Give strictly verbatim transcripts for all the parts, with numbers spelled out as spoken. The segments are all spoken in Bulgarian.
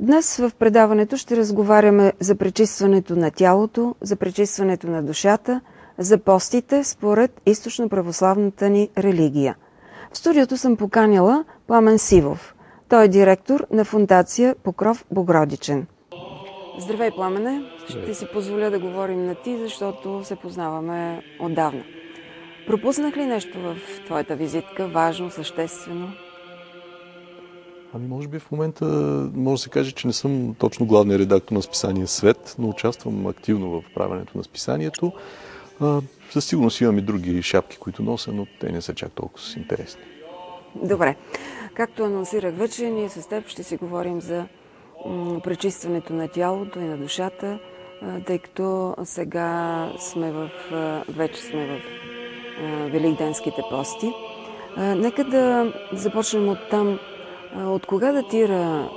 Днес в предаването ще разговаряме за пречистването на тялото, за пречистването на душата, за постите според източно-православната ни религия. В студиото съм поканила Пламен Сивов. Той е директор на фондация Покров Богородичен. Здравей, Пламене! Ще си позволя да говорим на ти, защото се познаваме отдавна. Пропуснах ли нещо в твоята визитка, важно, съществено? Ами може би в момента може да се каже, че не съм точно главният редактор на списание Свет, но участвам активно в правенето на списанието. Със сигурност имам и други шапки, които нося, но те не са чак толкова интересни. Добре. Както анонсирах вече, ние с теб ще си говорим за пречистването на тялото и на душата, тъй като сега сме в, вече сме в Великденските пости. Нека да започнем от там. От кога датира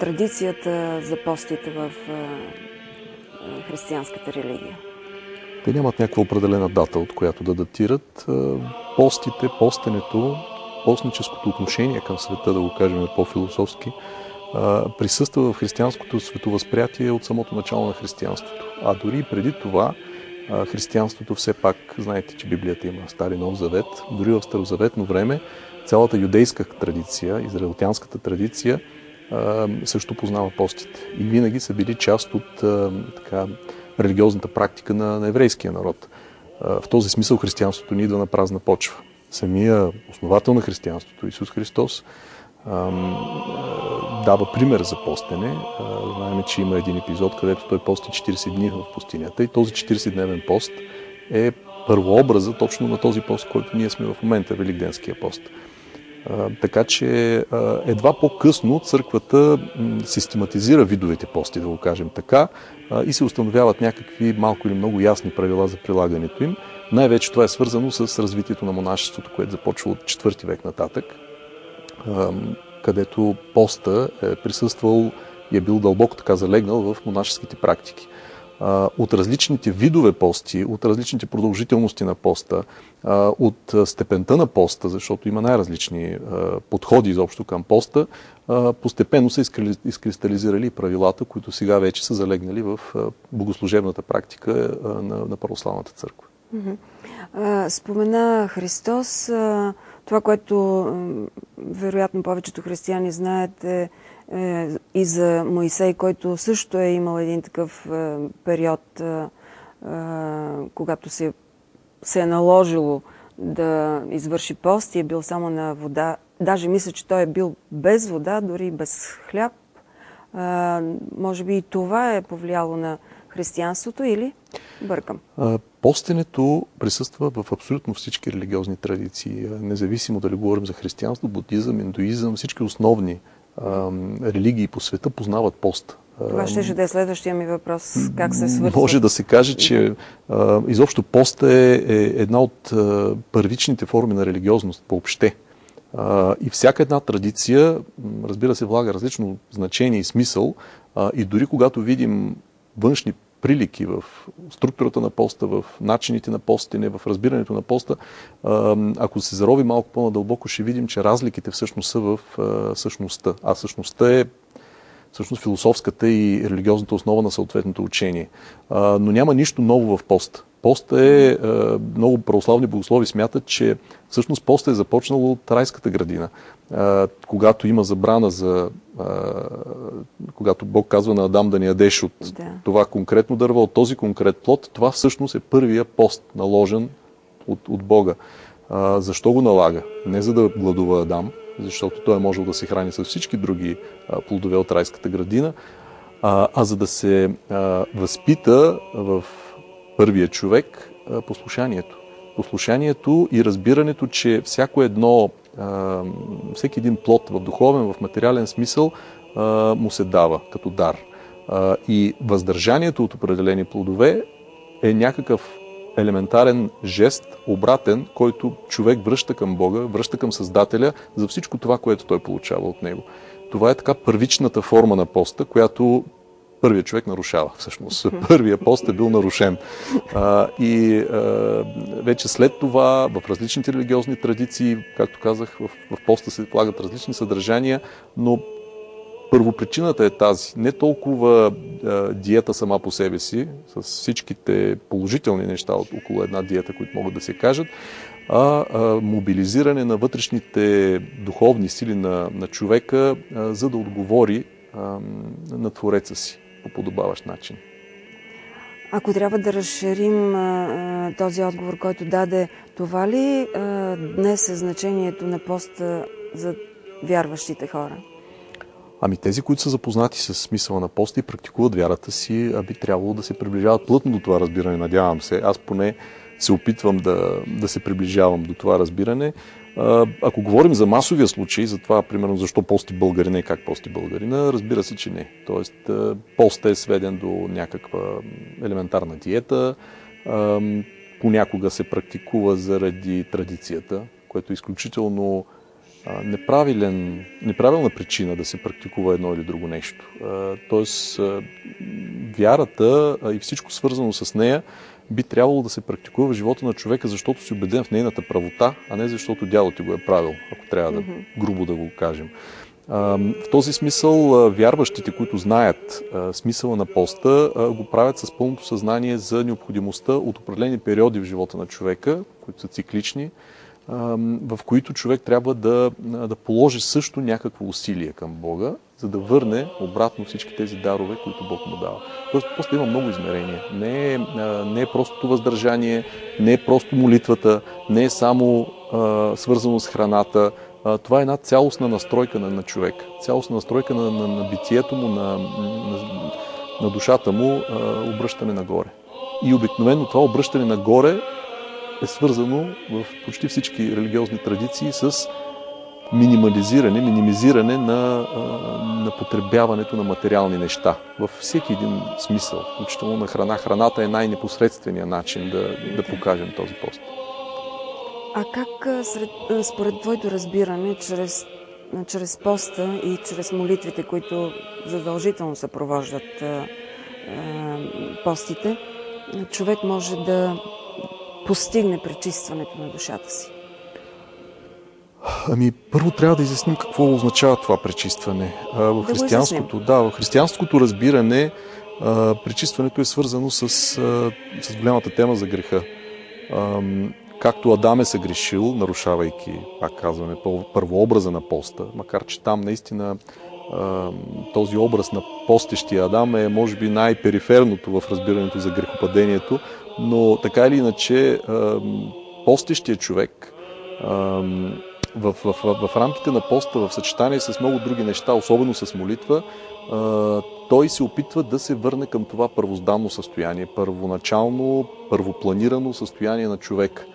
традицията за постите в християнската религия? Те нямат някаква определена дата, от която да датират. Постите, постенето, постническото отношение към света, да го кажем по-философски, присъства в християнското световъзприятие от самото начало на християнството. А дори преди това християнството все пак, знаете, че Библията има Стар и Нов Завет, дори в старозаветно време цялата юдейска традиция, израелтянската традиция също познава постите. И винаги са били част от така религиозната практика на, на еврейския народ. В този смисъл християнството ни идва на празна почва. Самия основател на християнството, Исус Христос, дава пример за постене. Знаем, че има един епизод, където той пости четирийсет дни в пустинята и този четирийсетдневен пост е първообраза точно на този пост, който ние сме в момента, Великденския пост. Така че едва по-късно църквата систематизира видовете пости, да го кажем така, и се установяват някакви малко или много ясни правила за прилагането им. Най-вече това е свързано с развитието на монашеството, което започва от четвърти век нататък, където поста е присъствал и е бил дълбоко така залегнал в монашеските практики. От различните видове пости, от различните продължителности на поста, от степента на поста, защото има най-различни подходи изобщо към поста, постепенно са изкристализирали правилата, които сега вече са залегнали в богослужебната практика на православната църква. Спомена Христос. Това, което вероятно повечето християни знаят, е и за Моисей, който също е имал един такъв период, когато се, се е наложило да извърши пост и е бил само на вода. Даже мисля, че той е бил без вода, дори без хляб. Може би и това е повлияло на християнството или бъркам? Постенето присъства в абсолютно всички религиозни традиции, независимо дали говорим за християнство, будизъм, индуизъм, всички основни религии по света познават пост. Това ще да е следващия ми въпрос. Как се свързва? Може да се каже, че изобщо пост е една от първичните форми на религиозност въобще. И всяка една традиция, разбира се, влага различно значение и смисъл. И дори когато видим външни прилики в структурата на поста, в начините на постене, в разбирането на поста, ако се зарови малко по-надълбоко, ще видим, че разликите всъщност са в същността. А същността е всъщност философската и религиозната основа на съответното учение. Но няма нищо ново в поста. Поста е, много православни богослови смятат, че всъщност поста е започнало от райската градина. Когато има забрана за... Когато Бог казва на Адам да не ядеш от да. това конкретно дърво, от този конкрет плод, това всъщност е първия пост, наложен от, от Бога. Защо го налага? Не за да гладува Адам, защото той е можел да се храни с всички други плодове от райската градина, а, а за да се а, възпита в първия човек послушанието. Послушанието и разбирането, че всяко едно, всеки един плод в духовен, в материален смисъл му се дава като дар. И въздържанието от определени плодове е някакъв елементарен жест, обратен, който човек връща към Бога, връща към Създателя за всичко това, което той получава от него. Това е така първичната форма на поста, която първият човек нарушава, всъщност. Първият пост е бил нарушен. А, и а, вече след това, в различните религиозни традиции, както казах, в, в поста се влагат различни съдържания, но Първопричината е тази. Не толкова а, диета сама по себе си, с всичките положителни неща от около една диета, които могат да се кажат, а, а мобилизиране на вътрешните духовни сили на, на човека, а, за да отговори а, на Твореца си по подобаващ начин. Ако трябва да разширим а, този отговор, който даде, това ли а, днес е значението на поста за вярващите хора? Ами тези, които са запознати с смисъла на поста и практикуват вярата си, би трябвало да се приближават плътно до това разбиране, надявам се. Аз поне се опитвам да, да се приближавам до това разбиране. Ако говорим за масовия случай, за това, примерно, защо пости българина и как пости българина, разбира се, че не. Тоест, постът е сведен до някаква елементарна диета, понякога се практикува заради традицията, което е изключително неправилна причина да се практикува едно или друго нещо. Тоест, вярата и всичко свързано с нея би трябвало да се практикува в живота на човека, защото си убеден в нейната правота, а не защото дядо ти го е правил, ако трябва да, грубо да го кажем. В този смисъл, вярващите, които знаят смисъла на поста, го правят с пълното съзнание за необходимостта от определени периоди в живота на човека, които са циклични, в които човек трябва да, да положи също някакво усилие към Бога, за да върне обратно всички тези дарове, които Бог му дава. Тоест, просто има много измерения. Не е, не е просто въздържание, не е просто молитвата, не е само а, свързано с храната. А, това е една цялостна настройка на, на човек. Цялостна настройка на, на, на битието му, на, на, на душата му, а, обръщане нагоре. И обикновено това обръщане нагоре е свързано в почти всички религиозни традиции с минимализиране, минимизиране на, на потребяването на материални неща. Във всеки един смисъл, включително на храна. Храната е най-непосредственият начин да, да покажем този пост. А как сред, според твоето разбиране, чрез, чрез поста и чрез молитвите, които задължително съпровождат е, постите, човек може да постигне пречистването на душата си? Ами, първо трябва да изясним какво означава това пречистване. А, в, да християнското, да, в християнското разбиране а, пречистването е свързано с, а, с голямата тема за греха. А, както Адам е съгрешил, нарушавайки, пак казваме, първообраза на поста, макар че там наистина а, този образ на постещия Адам е, може би, най-периферното в разбирането за грехопадението, но така или иначе постещия човек в, в, в, в рамките на поста, в съчетание с много други неща, особено с молитва, той се опитва да се върне към това първозданно състояние, първоначално, първопланирано състояние на човек,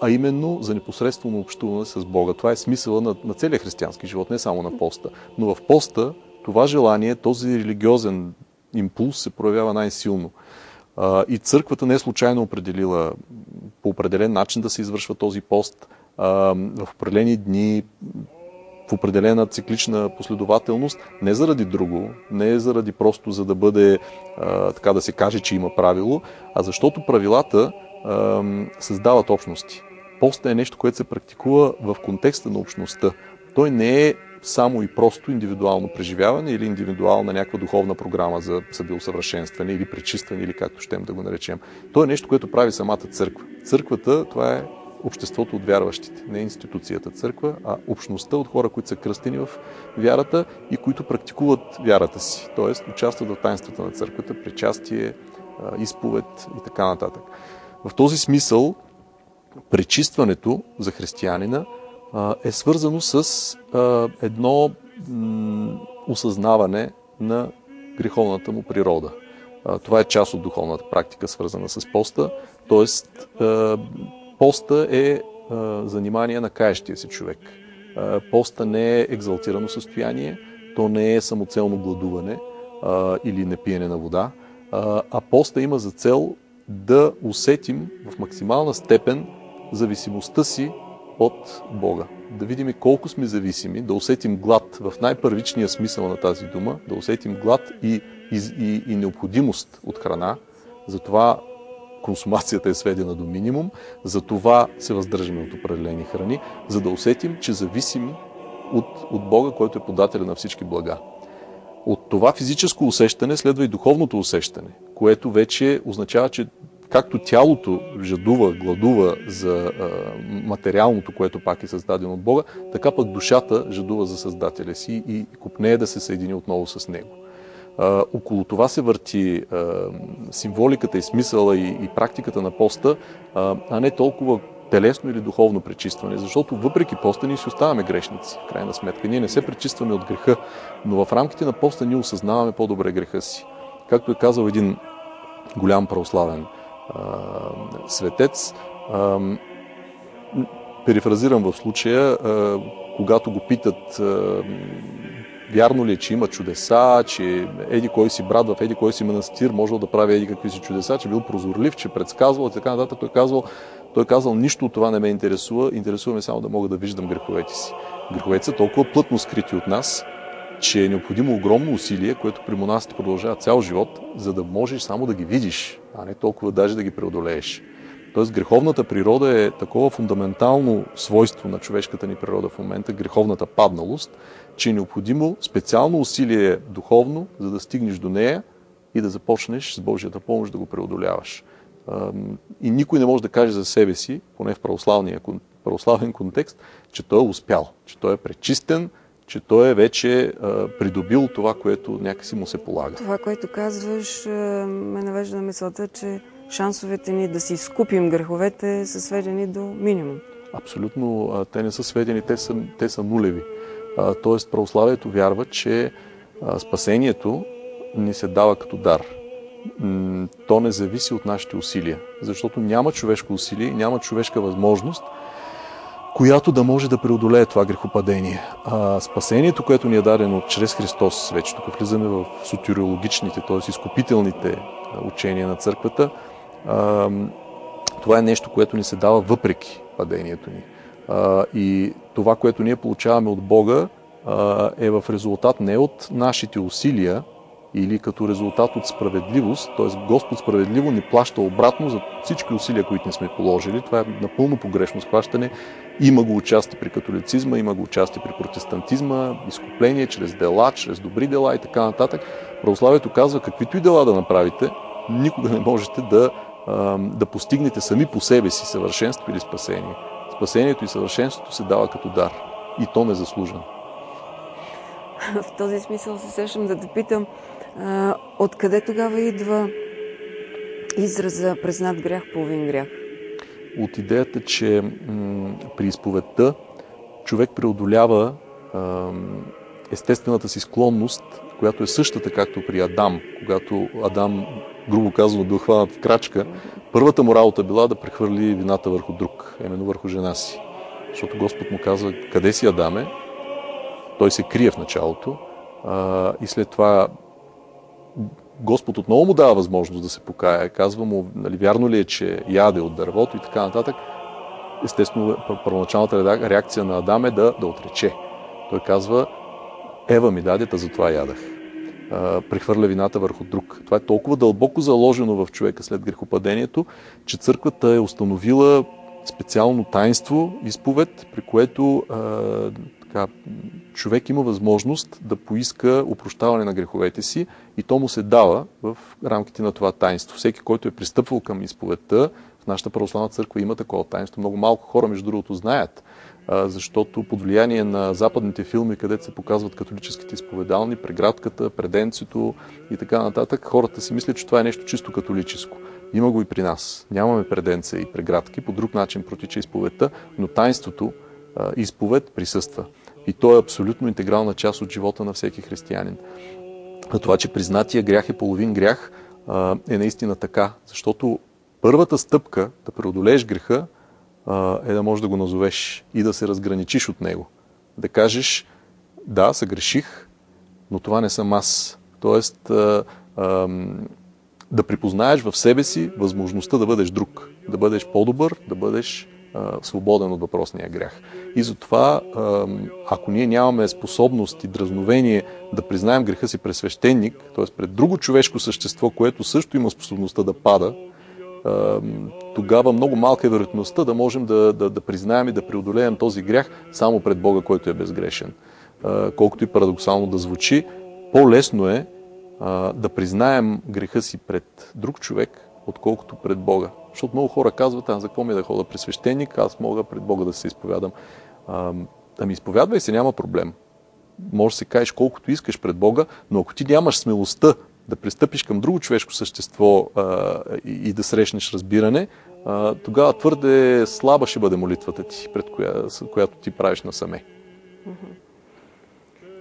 а именно за непосредствено общуване с Бога. Това е смисъла на, на целия християнски живот, не само на поста. Но в поста това желание, този религиозен импулс се проявява най-силно. И църквата не е случайно определила по определен начин да се извършва този пост в определени дни, в определена циклична последователност, не заради друго, не заради просто за да бъде, така да се каже, че има правило, а защото правилата създават общности. Постът е нещо, което се практикува в контекста на общността. Той не е само и просто индивидуално преживяване или индивидуална някаква духовна програма за събеусъвършенстване или пречистване, или както щем да го наречем. То е нещо, което прави самата църква. Църквата, това е обществото от вярващите. Не институцията църква, а общността от хора, които са кръстени в вярата и които практикуват вярата си. Тоест, участват в таинствата на църквата, причастие, изповед и така нататък. В този смисъл, пречистването за християнина е свързано с едно осъзнаване на греховната му природа. Това е част от духовната практика, свързана с поста. Тоест, поста е занимание на каещия си човек. Поста не е екзалтирано състояние, то не е самоцелно гладуване или непиене на вода, а поста има за цел да усетим в максимална степен зависимостта си от Бога. Да видим колко сме зависими, да усетим глад в най-първичния смисъл на тази дума, да усетим глад и, и, и необходимост от храна. Затова консумацията е сведена до минимум, затова се въздържаме от определени храни, за да усетим, че зависим от, от Бога, който е подателя на всички блага. От това физическо усещане следва и духовното усещане, което вече означава, че както тялото жадува, гладува за материалното, което пак е създадено от Бога, така пък душата жадува за Създателя си и копнее да се съедини отново с Него. Около това се върти символиката и смисъла и практиката на поста, а не толкова телесно или духовно пречистване, защото въпреки поста ние си оставаме грешници, в крайна сметка. Ние не се пречистваме от греха, но в рамките на поста ние осъзнаваме по-добре греха си. Както е казал един голям православен а, светец, а, перифразирам в случая, а, когато го питат а, вярно ли е, че има чудеса, че еди кой си брат в еди кой си манастир можел да прави еди какви си чудеса, че бил прозорлив, че предсказвал и така нататък, той казвал, Той казал, нищо от това не ме интересува, интересува ме само да мога да виждам греховете си. Греховете са толкова плътно скрити от нас, че е необходимо огромно усилие, което при монастите продължава цял живот, за да можеш само да ги видиш, а не толкова даже да ги преодолееш. Тоест греховната природа е такова фундаментално свойство на човешката ни природа в момента, греховната падналост, че е необходимо специално усилие духовно, за да стигнеш до нея и да започнеш с Божията помощ да го преодоляваш. И никой не може да каже за себе си, поне в православния, православен контекст, че той е успял, че той е пречистен, че той е вече придобил това, което някакси му се полага. Това, което казваш, ме навежда на мисълта, че шансовете ни да си изкупим греховете са сведени до минимум. Абсолютно, те не са сведени, те са, те са нулеви. Тоест православието вярва, че спасението ни се дава като дар. То не зависи от нашите усилия, защото няма човешко усилие и няма човешка възможност, която да може да преодолее това грехопадение. А спасението, което ни е дадено чрез Христос, вече тук влизаме в сотериологичните, т.е. изкупителните учения на църквата, това е нещо, което ни се дава въпреки падението ни. И това, което ние получаваме от Бога, е в резултат не от нашите усилия, или като резултат от справедливост, т.е. Господ справедливо ни плаща обратно за всички усилия, които не сме положили. Това е напълно погрешно схващане. Има го участие при католицизма, има го участие при протестантизма, изкупление чрез дела, чрез добри дела и така нататък. Православието казва, каквито и дела да направите, никога не можете да, да постигнете сами по себе си съвършенство или спасение. Спасението и съвършенството се дава като дар. И то незаслужено. В този смисъл се сещам да те питам, откъде тогава идва израза признат грях, половин грях? От идеята, че м- при изповедта човек преодолява а, естествената си склонност, която е същата както при Адам. Когато Адам, грубо казано, бил хванат в крачка, първата му работа била да прехвърли вината върху друг, именно върху жена си. Защото Господ му казва, къде си, Адаме? Той се крие в началото а, и след това Господ отново му дава възможност да се покая. Казва му, нали, вярно ли е, че яде от дървото и така нататък. Естествено, първоначалната реакция на Адам е да, да отрече. Той казва, Ева ми даде, та затова ядах. А, прехвърля вината върху друг. Това е толкова дълбоко заложено в човека след грехопадението, че църквата е установила специално таинство, изповед, при което а, така, човек има възможност да поиска опрощаване на греховете си и то му се дава в рамките на това таинство. Всеки, който е пристъпвал към изповедта, в нашата православна църква има такова таинство. Много малко хора, между другото, знаят, защото под влияние на западните филми, където се показват католическите изповедални, преградката, преденцето и така нататък, хората си мислят, че това е нещо чисто католическо. Има го и при нас. Нямаме преденца и преградки, по друг начин протича изповедта, но таинството изповед присъства. И то е абсолютно интегрална част от живота на всеки християнин. А това, че признатия грях е половин грях, е наистина така, защото първата стъпка да преодолееш греха е да можеш да го назовеш и да се разграничиш от него. Да кажеш, да, съгреших, но това не съм аз. Тоест, да припознаеш в себе си възможността да бъдеш друг, да бъдеш по-добър, да бъдеш свободен от въпросния грях. И затова, ако ние нямаме способност и дразновение да признаем греха си пред свещеник, т.е. пред друго човешко същество, което също има способността да пада, тогава много малка е вероятността да можем да, да, да признаем и да преодолеем този грях само пред Бога, който е безгрешен. Колкото и парадоксално да звучи, По-лесно е а, да признаем греха си пред друг човек, отколкото пред Бога. Защото много хора казват, а за какво ми е да хода при свещеник, аз мога пред Бога да се изповядам. А, ами изповядвай се, няма проблем. Може да се каеш колкото искаш пред Бога, но ако ти нямаш смелостта да пристъпиш към друго човешко същество а, и, и да срещнеш разбиране, а, тогава твърде слаба ще бъде молитвата ти, пред коя, която ти правиш насаме.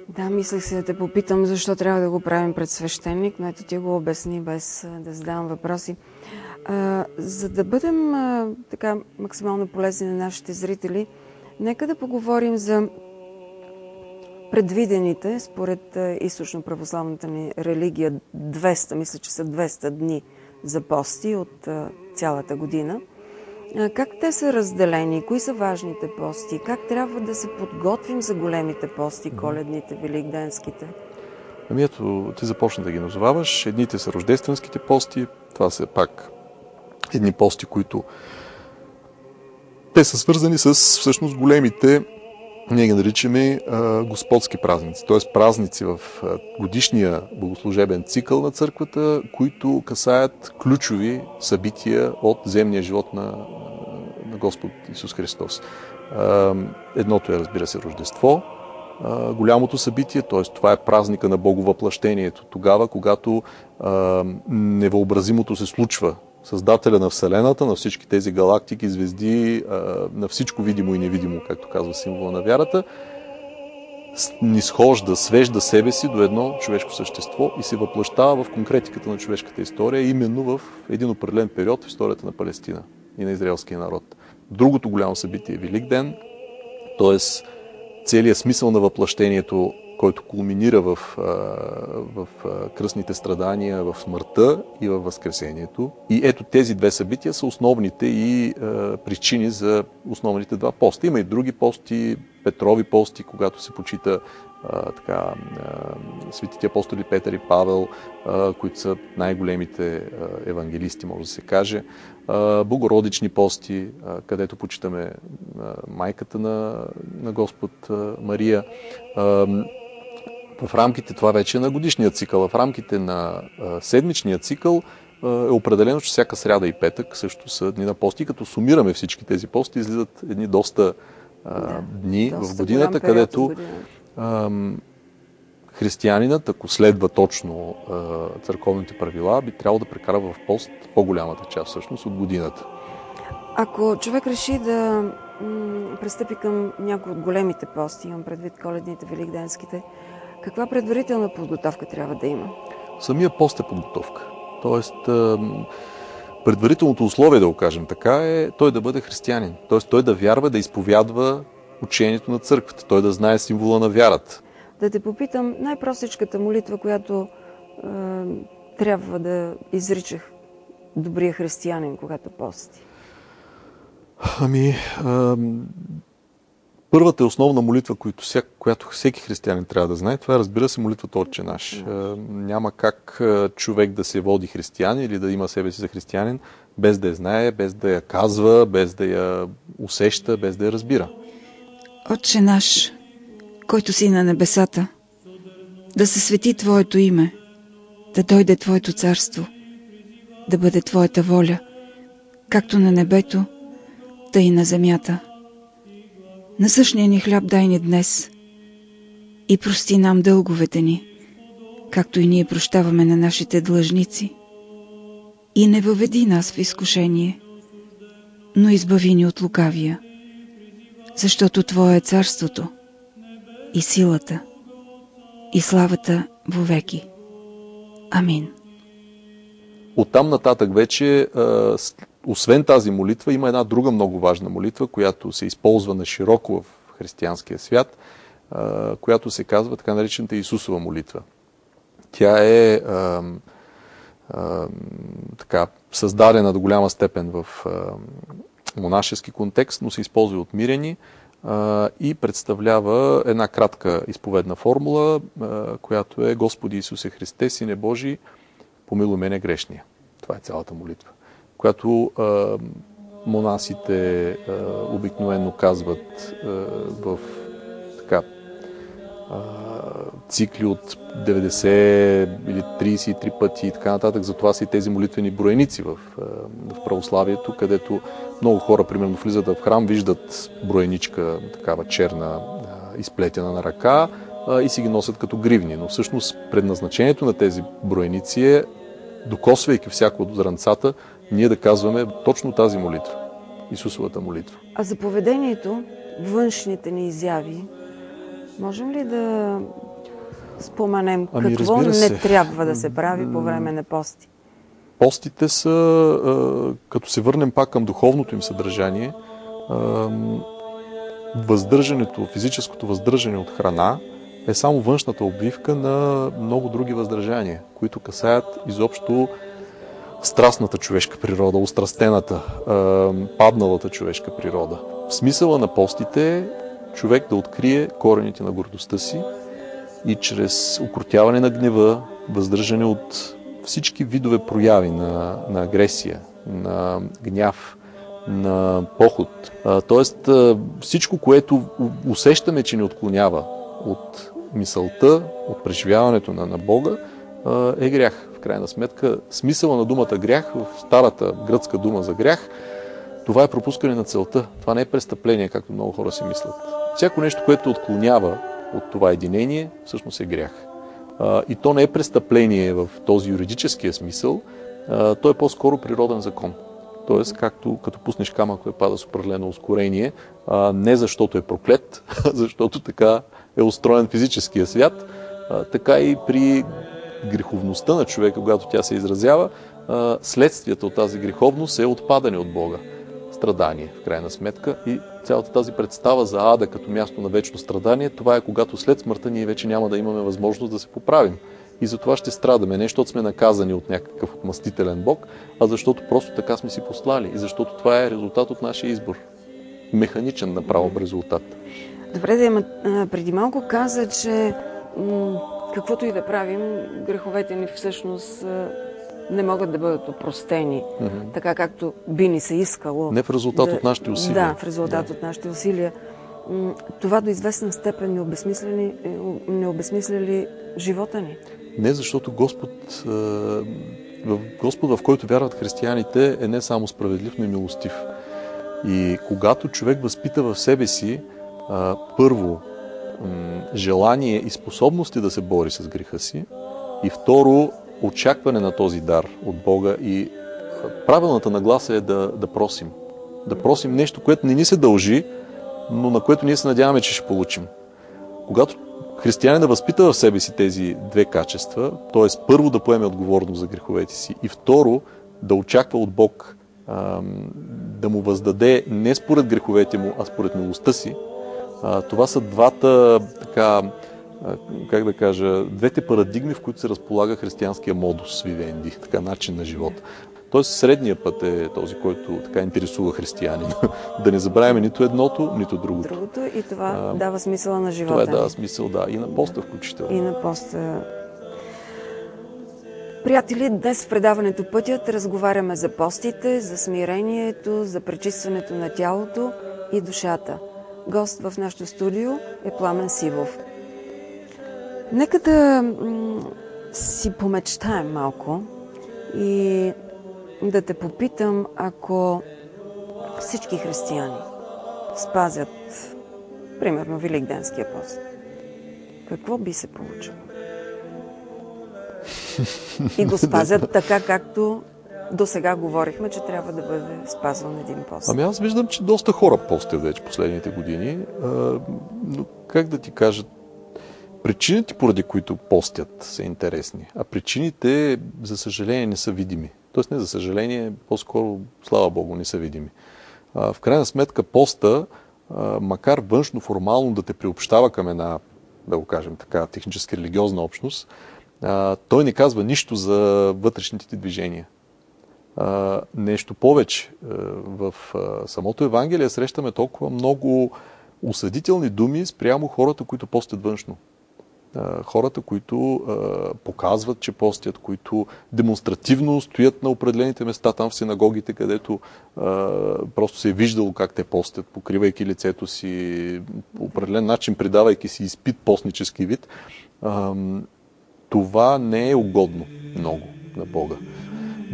Да, мислех се да те попитам, защо трябва да го правим пред свещеник, но ето ти го обясни, без да задавам въпроси. А, за да бъдем а, така максимално полезни на нашите зрители, нека да поговорим за предвидените, според източно-православната ни религия, двеста, мисля, че са двеста дни за пости от а, цялата година. А, как те са разделени? Кои са важните пости? Как трябва да се подготвим за големите пости, коледните, великденските? Ами ето, ти започна да ги назоваваш. Едните са рождественските пости. Това са пак едни пости, които те са свързани с всъщност големите, ние ги наричаме господски празници, т.е. празници в годишния богослужебен цикъл на църквата, които касаят ключови събития от земния живот на, на Господ Исус Христос. Едното е, разбира се, Рождество, голямото събитие, т.е. това е празника на Боговъплъщението, тогава, когато невъобразимото се случва. Създателя на Вселената, на всички тези галактики, звезди, на всичко видимо и невидимо, както казва символа на вярата, нисхожда, свежда себе си до едно човешко същество и се въплъщава в конкретиката на човешката история, именно в един определен период в историята на Палестина и на израелския народ. Другото голямо събитие е Великден, т.е. целият смисъл на въплъщението, който кулминира в, в кръстните страдания, в смъртта и във възкресението. И ето тези две събития са основните и а, причини за основните два поста. Има и други пости, Петрови пости, когато се почита а, така, а, светите апостоли Петър и Павел, а, които са най-големите а, евангелисти, може да се каже. А, богородични пости, а, където почитаме а, майката на, на Господ а, Мария. А, В рамките, това вече е на годишния цикъл, в рамките на а, седмичния цикъл а, е определено, че всяка сряда и петък също са дни на пости. Като сумираме всички тези пости, излизат едни доста а, да, дни доста в годината, където в годината. А, християнинът, ако следва точно а, църковните правила, би трябвало да прекара в пост по-голямата част всъщност от годината. Ако човек реши да м- пристъпи към някои от големите пости, имам предвид коледните, великденските, каква предварителна подготовка трябва да има? Самия пост е подготовка. Тоест, предварителното условие, да го кажем така, е той да бъде християнин. Тоест, той да вярва, да изповядва учението на църквата. Той да знае символа на вярата. Да те попитам, най-простичката молитва, която е, трябва да изричах добрия християнин, когато пости. Ами... Е, Първата е основна молитва, която, всяк, която всеки християнин трябва да знае, това е, разбира се, молитвата Отче наш. Няма как човек да се води християнин или да има себе си за християнин, без да я знае, без да я казва, без да я усеща, без да я разбира. Отче наш, който си на небесата, да се свети Твоето име, да дойде Твоето царство, да бъде Твоята воля, както на небето, да и на земята. Насъщния ни хляб дай ни днес и прости нам дълговете ни, както и ние прощаваме на нашите длъжници. И не въведи нас в изкушение, но избави ни от лукавия, защото Твое е царството и силата и славата вовеки. Амин. Оттам нататък вече... А... Освен тази молитва, има една друга много важна молитва, която се използва на широко в християнския свят, която се казва така наречената Исусова молитва. Тя е а, а, така, създадена до голяма степен в а, монашески контекст, но се използва от миряни а, и представлява една кратка изповедна формула, а, която е Господи Исусе Христе, Сине Божий, помилуй мене грешния. Това е цялата молитва, която а, монасите а, обикновено казват а, в така а, цикли от деветдесет или тридесет и три пъти и така нататък. Затова са и тези молитвени броеници в, в православието, където много хора, примерно, влизат в храм, виждат броеничка, такава черна, изплетена на ръка и си ги носят като гривни. Но всъщност предназначението на тези броеници е, докосвайки всяко от зранцата, ние да казваме точно тази молитва, Исусовата молитва. А за поведението, външните ни изяви, можем ли да споменем ами, какво не трябва да се прави по време на пости? Постите са, като се върнем пак към духовното им съдържание, въздържането, физическото въздържане от храна е само външната обвивка на много други въздържания, които касаят изобщо страстната човешка природа, устрастената, падналата човешка природа. В смисъла на постите е човек да открие корените на гордостта си и чрез укротяване на гнева, въздържане от всички видове прояви на, на агресия, на гняв, на похот. Тоест всичко, което усещаме, че ни отклонява от мисълта, от преживяването на, на Бога, е грях. В крайна сметка, смисъла на думата грях, в старата гръцка дума за грях, това е пропускане на целта. Това не е престъпление, както много хора си мислят. Всяко нещо, което отклонява от това единение, всъщност е грях. И то не е престъпление в този юридическия смисъл, то е по-скоро природен закон. Тоест, както като пуснеш камък, който пада с определено ускорение, не защото е проклет, защото така е устроен физическия свят, така и при греховността на човека, когато тя се изразява, следствията от тази греховност е отпадане от Бога. Страдание, в крайна сметка. И цялата тази представа за ада като място на вечно страдание, това е когато след смъртта ние вече няма да имаме възможност да се поправим. И затова ще страдаме. Не защото сме наказани от някакъв отмъстителен Бог, а защото просто така сме си послали. И защото това е резултат от нашия избор. Механичен направо резултат. Добре, да има, преди малко каза, че м- каквото и да правим, греховете ни всъщност не могат да бъдат опростени, mm-hmm. така както би ни се искало. Не в резултат да, от нашите усилия. Да, в резултат да. от нашите усилия. Това до известна степен не обезмисля, не обезмисля ли живота ни? Не, защото Господ, Господ, в който вярват християните, е не само справедлив, но и милостив. И когато човек възпита в себе си първо желание и способности да се бори с греха си, и второ очакване на този дар от Бога, и правилната нагласа е да, да просим. Да просим нещо, което не ни се дължи, но на което ние се надяваме, че ще получим. Когато християнин да възпита в себе си тези две качества, т.е. първо да поеме отговорност за греховете си и второ да очаква от Бог да му въздаде не според греховете му, а според милостта си, това са двата, така, как да кажа, двете парадигми, в които се разполага християнския модус вивенди, така начин на живота. Тоест средният път е този, който така интересува християнина. Да не забравяме нито едното, нито другото. Другото и това а, дава смисъла на живота. Това е, дава смисъл, да, и на поста включително. И на поста. Приятели, днес в предаването Пътят разговаряме за постите, за смирението, за пречистването на тялото и душата. Гост в нашото студио е Пламен Сивов. Нека да м- си помечтаем малко и да те попитам, ако всички християни спазят, примерно, Великденския пост, какво би се получило? И го спазят така, както до сега говорихме, че трябва да бъде спазван един пост. Ами аз виждам, че доста хора постят вече последните години, но как да ти кажа, причините, поради които постят, са интересни, а причините, за съжаление, не са видими. Тоест не за съжаление, по-скоро, слава Богу, не са видими. В крайна сметка поста, макар външно формално да те приобщава към една, да го кажем така, технически религиозна общност, той не казва нищо за вътрешните ти движения. Нещо повече, в самото Евангелие срещаме толкова много осъдителни думи спрямо хората, които постят външно. хората, които показват, че постят, които демонстративно стоят на определените места, там в синагогите, където просто се е виждало как те постят, покривайки лицето си, по определен начин придавайки си изпит постнически вид, това не е угодно много на Бога.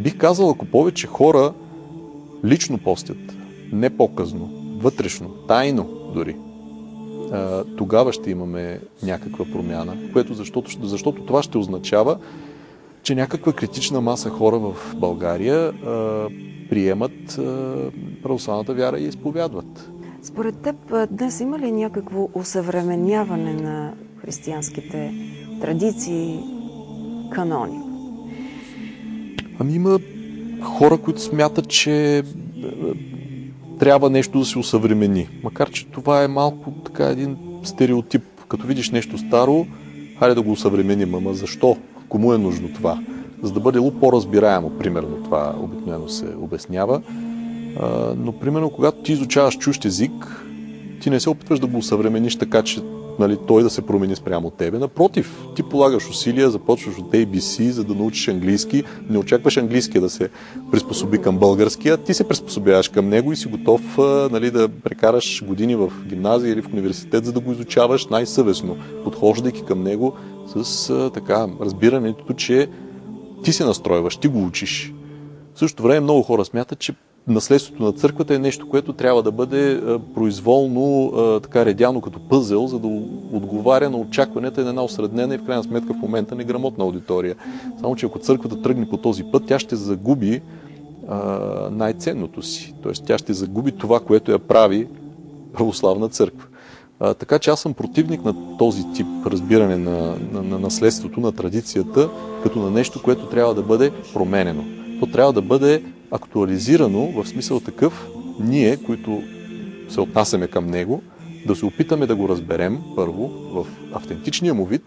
Бих казал, ако повече хора лично постят, не показно, вътрешно, тайно дори, тогава ще имаме някаква промяна, което защото, защото това ще означава, че някаква критична маса хора в България а, приемат а, православната вяра и изповядват. Според теб днес има ли някакво усъвременяване на християнските традиции, канони? Ами има хора, които смятат, че трябва нещо да се усъвремени. Макар че това е малко така един стереотип. Като видиш нещо старо, хайде да го усъвременим. Ама защо? Кому е нужно това? За да бъде по-разбираемо, примерно, това обикновено се обяснява. А, но, примерно, когато ти изучаваш чужд език, ти не се опитваш да го усъвремениш така, че нали, той да се промени спрямо от тебе. Напротив, ти полагаш усилия, започваш от Ей Би Си, за да научиш английски. Не очакваш английския да се приспособи към българския, ти се приспособяваш към него и си готов нали, да прекараш години в гимназия или в университет, за да го изучаваш най-съвестно, подхождайки към него с така разбирането, че ти се настройваш, ти го учиш. В същото време много хора смятат, че наследството на църквата е нещо, което трябва да бъде произволно, така редяно като пъзел, за да отговаря на очакванията на една осреднена и в крайна сметка в момента неграмотна аудитория. Само че ако църквата тръгне по този път, тя ще загуби най-ценното си. Тоест тя ще загуби това, което я прави православна църква. А, така че аз съм противник на този тип разбиране на, на, на наследството, на традицията, като на нещо, което трябва да бъде променено. То трябва да бъде актуализирано в смисъл такъв, ние, които се отнасяме към него, да се опитаме да го разберем първо в автентичния му вид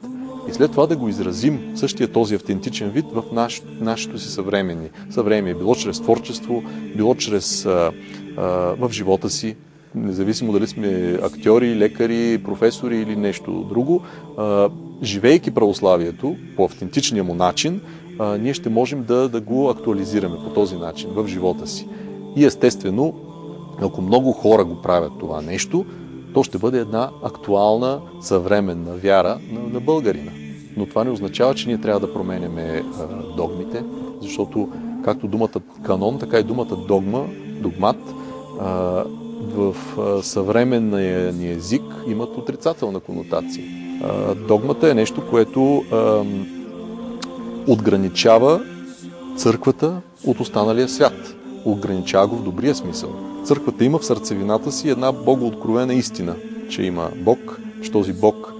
и след това да го изразим същия този автентичен вид в наш, нашето си съвременни. съвремие. Било чрез творчество, било чрез а, а, в живота си, независимо дали сме актьори, лекари, професори или нещо друго, а, живейки православието по автентичния му начин, а, ние ще можем да, да го актуализираме по този начин в живота си. И естествено, ако много хора го правят това нещо, то ще бъде една актуална, съвременна вяра на, на българина. Но това не означава, че ние трябва да променяме а, догмите, защото както думата канон, така и думата догма, догмат, а, в съвременния ни език имат отрицателна конотация. Догмата е нещо, което а, отграничава църквата от останалия свят. Ограничава го в добрия смисъл. Църквата има в сърцевината си една богооткровена истина, че има Бог, че този Бог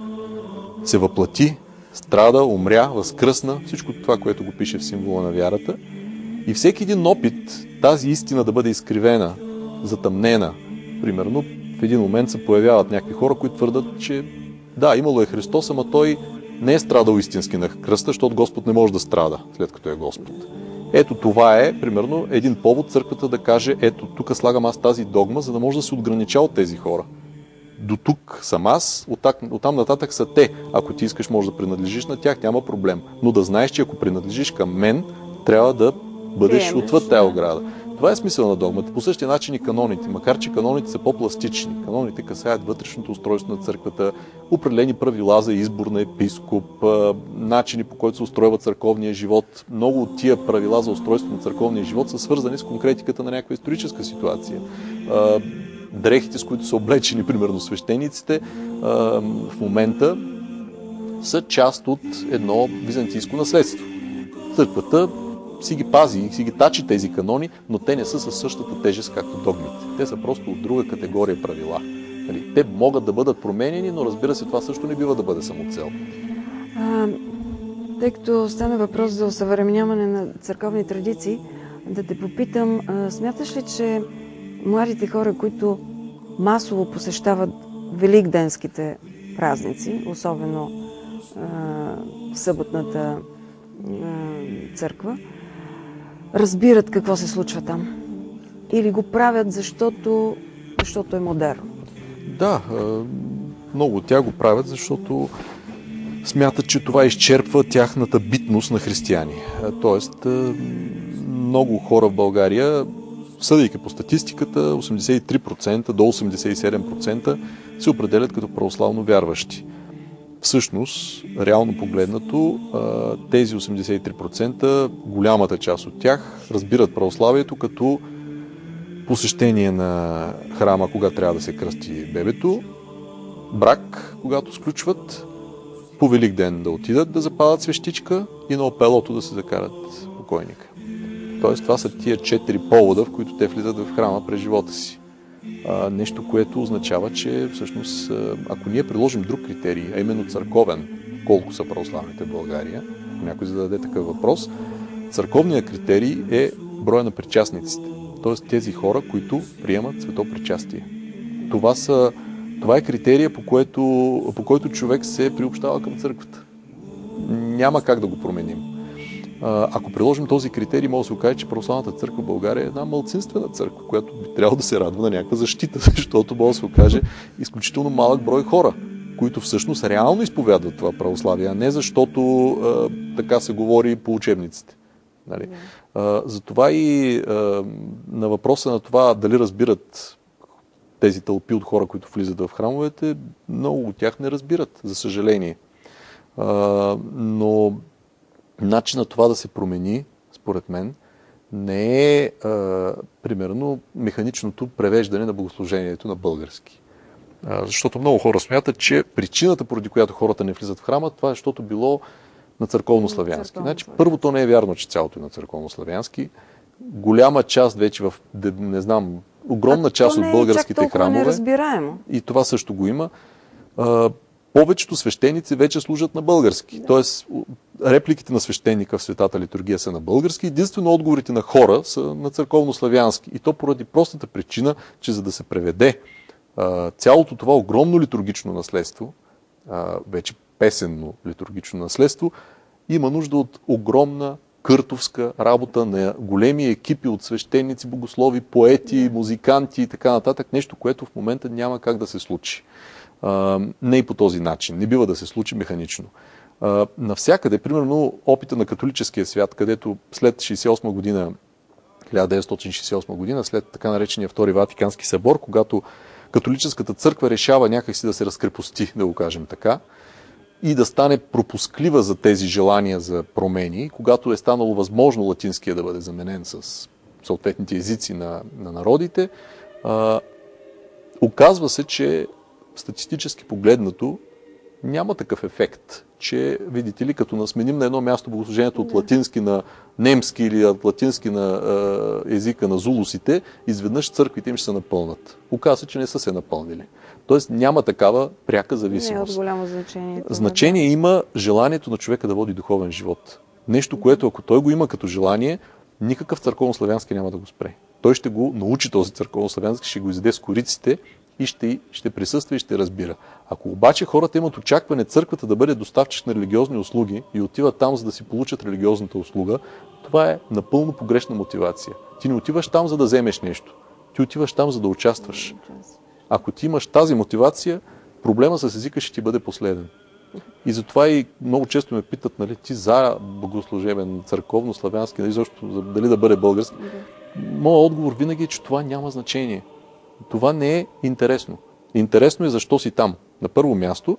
се въплати, страда, умря, възкръсна, всичко това, което го пише в символа на вярата. И всеки един опит тази истина да бъде изкривена, затъмнена, примерно, в един момент се появяват някакви хора, които твърдат, че да, имало е Христос, ама той не е страдал истински на кръста, защото Господ не може да страда, след като е Господ. Ето това е, примерно, един повод църквата да каже, ето тук слагам аз тази догма, за да може да се отгранича от тези хора. До тук съм аз, оттам нататък са те. Ако ти искаш, може да принадлежиш на тях, няма проблем. Но да знаеш, че ако принадлежиш към мен, трябва да бъдеш Приемеш, отвъд тая ограда. Това е смисъл на догмата. По същия начин и каноните, макар че каноните са по-пластични. Каноните касаят вътрешното устройство на църквата, определени правила за избор на епископ, начини по който се устройва църковния живот. Много от тия правила за устройство на църковния живот са свързани с конкретиката на някаква историческа ситуация. Дрехите, с които са облечени, примерно свещениците, в момента са част от едно византийско наследство. Църквата си ги пази, си ги тачи тези канони, но те не са със същата тежест, както догмите. Те са просто от друга категория правила. Те могат да бъдат променени, но разбира се, това също не бива да бъде самоцел. А, тъй като стана въпрос за усъвременяване на църковни традиции, да те попитам, смяташ ли, че младите хора, които масово посещават великденските празници, особено а, съботната а, църква, разбират какво се случва там? Или го правят, защото, защото е модерно? Да, много от тях го правят, защото смятат, че това изчерпва тяхната битност на християни. Тоест, много хора в България, съдейки по статистиката, осемдесет и три процента до осемдесет и седем процента се определят като православно вярващи. Всъщност, реално погледнато, тези осемдесет и три процента, голямата част от тях, разбират православието като посещение на храма, кога трябва да се кръсти бебето, брак, когато сключват, по Велик ден да отидат да запалят свещичка и на опелото да се закарат покойника. Тоест, това са тия четири повода, в които те влизат в храма през живота си. А, нещо, което означава, че всъщност, ако ние приложим друг критерий, а именно църковен, колко са православните в България, някой зададе такъв въпрос, църковният критерий е броя на причастниците, т.е. тези хора, които приемат светопричастие. Това са Това е критерия, по който, по който човек се приобщава към църквата. Няма как да го променим. Ако приложим този критерий, може да се окаже, че Православната църква в България е една малцинствена църква, която би трябвало да се радва на някаква защита, защото може да се окаже изключително малък брой хора, които всъщност реално изповядват това православие, а не защото а, така се говори по учебниците. Нали? А, затова и а, на въпроса на това дали разбират тези тълпи от хора, които влизат в храмовете, много от тях не разбират, за съжаление. А, но начинът това да се промени, според мен, не е, а, примерно, механичното превеждане на богослужението на български. А, защото много хора смятат, че причината, поради която хората не влизат в храма, това е, защото било на църковнославянски. Значи, първо, то не е вярно, че цялото е на църковнославянски. Голяма част вече в, не знам, огромна а част от българските храмове. И това също го има. А, повечето свещеници вече служат на български. Да. Тоест, репликите на свещеника в Светата литургия са на български. Единствено отговорите на хора са на църковнославянски. И то поради простата причина, че за да се преведе а, цялото това огромно литургично наследство, а, вече песенно литургично наследство, има нужда от огромна къртовска работа на големи екипи от свещеници, богослови, поети, музиканти и така нататък. Нещо, което в момента няма как да се случи. А, не и по този начин. Не бива да се случи механично. А, навсякъде, примерно опита на католическия свят, където след хиляда деветстотин шейсет и осма година, хиляда деветстотин шейсет и осма година, след така наречения Втори Ватикански събор, когато католическата църква решава някакси да се разкрепости, да го кажем така, и да стане пропусклива за тези желания за промени, когато е станало възможно латинския да бъде заменен с съответните езици на, на народите, а, оказва се, че статистически погледнато няма такъв ефект, че, видите ли, като насменим на едно място богослужението от латински на немски или от латински на а, езика на зулусите, изведнъж църквите им ще се напълнат. Оказва се, че не са се напълнили. Тоест няма такава пряка зависимост. Не е от голямо значение. Значение има желанието на човека да води духовен живот. Нещо, което ако той го има като желание, никакъв църковнославянски няма да го спре. Той ще го научи този църковнославянски, ще го изяде с кориците и ще, ще присъства и ще разбира. Ако обаче хората имат очакване църквата да бъде доставчик на религиозни услуги и отиват там, за да си получат религиозната услуга, това е напълно погрешна мотивация. Ти не отиваш там, за да вземеш нещо. Ти отиваш там, за да участваш. Ако ти имаш тази мотивация, проблема с езика ще ти бъде последен. И затова и много често ме питат, нали, ти за богослужебен, църковно, славянски, дали, защо, дали да бъде български. Моят отговор винаги е, че това няма значение. Това не е интересно. Интересно е защо си там, на първо място.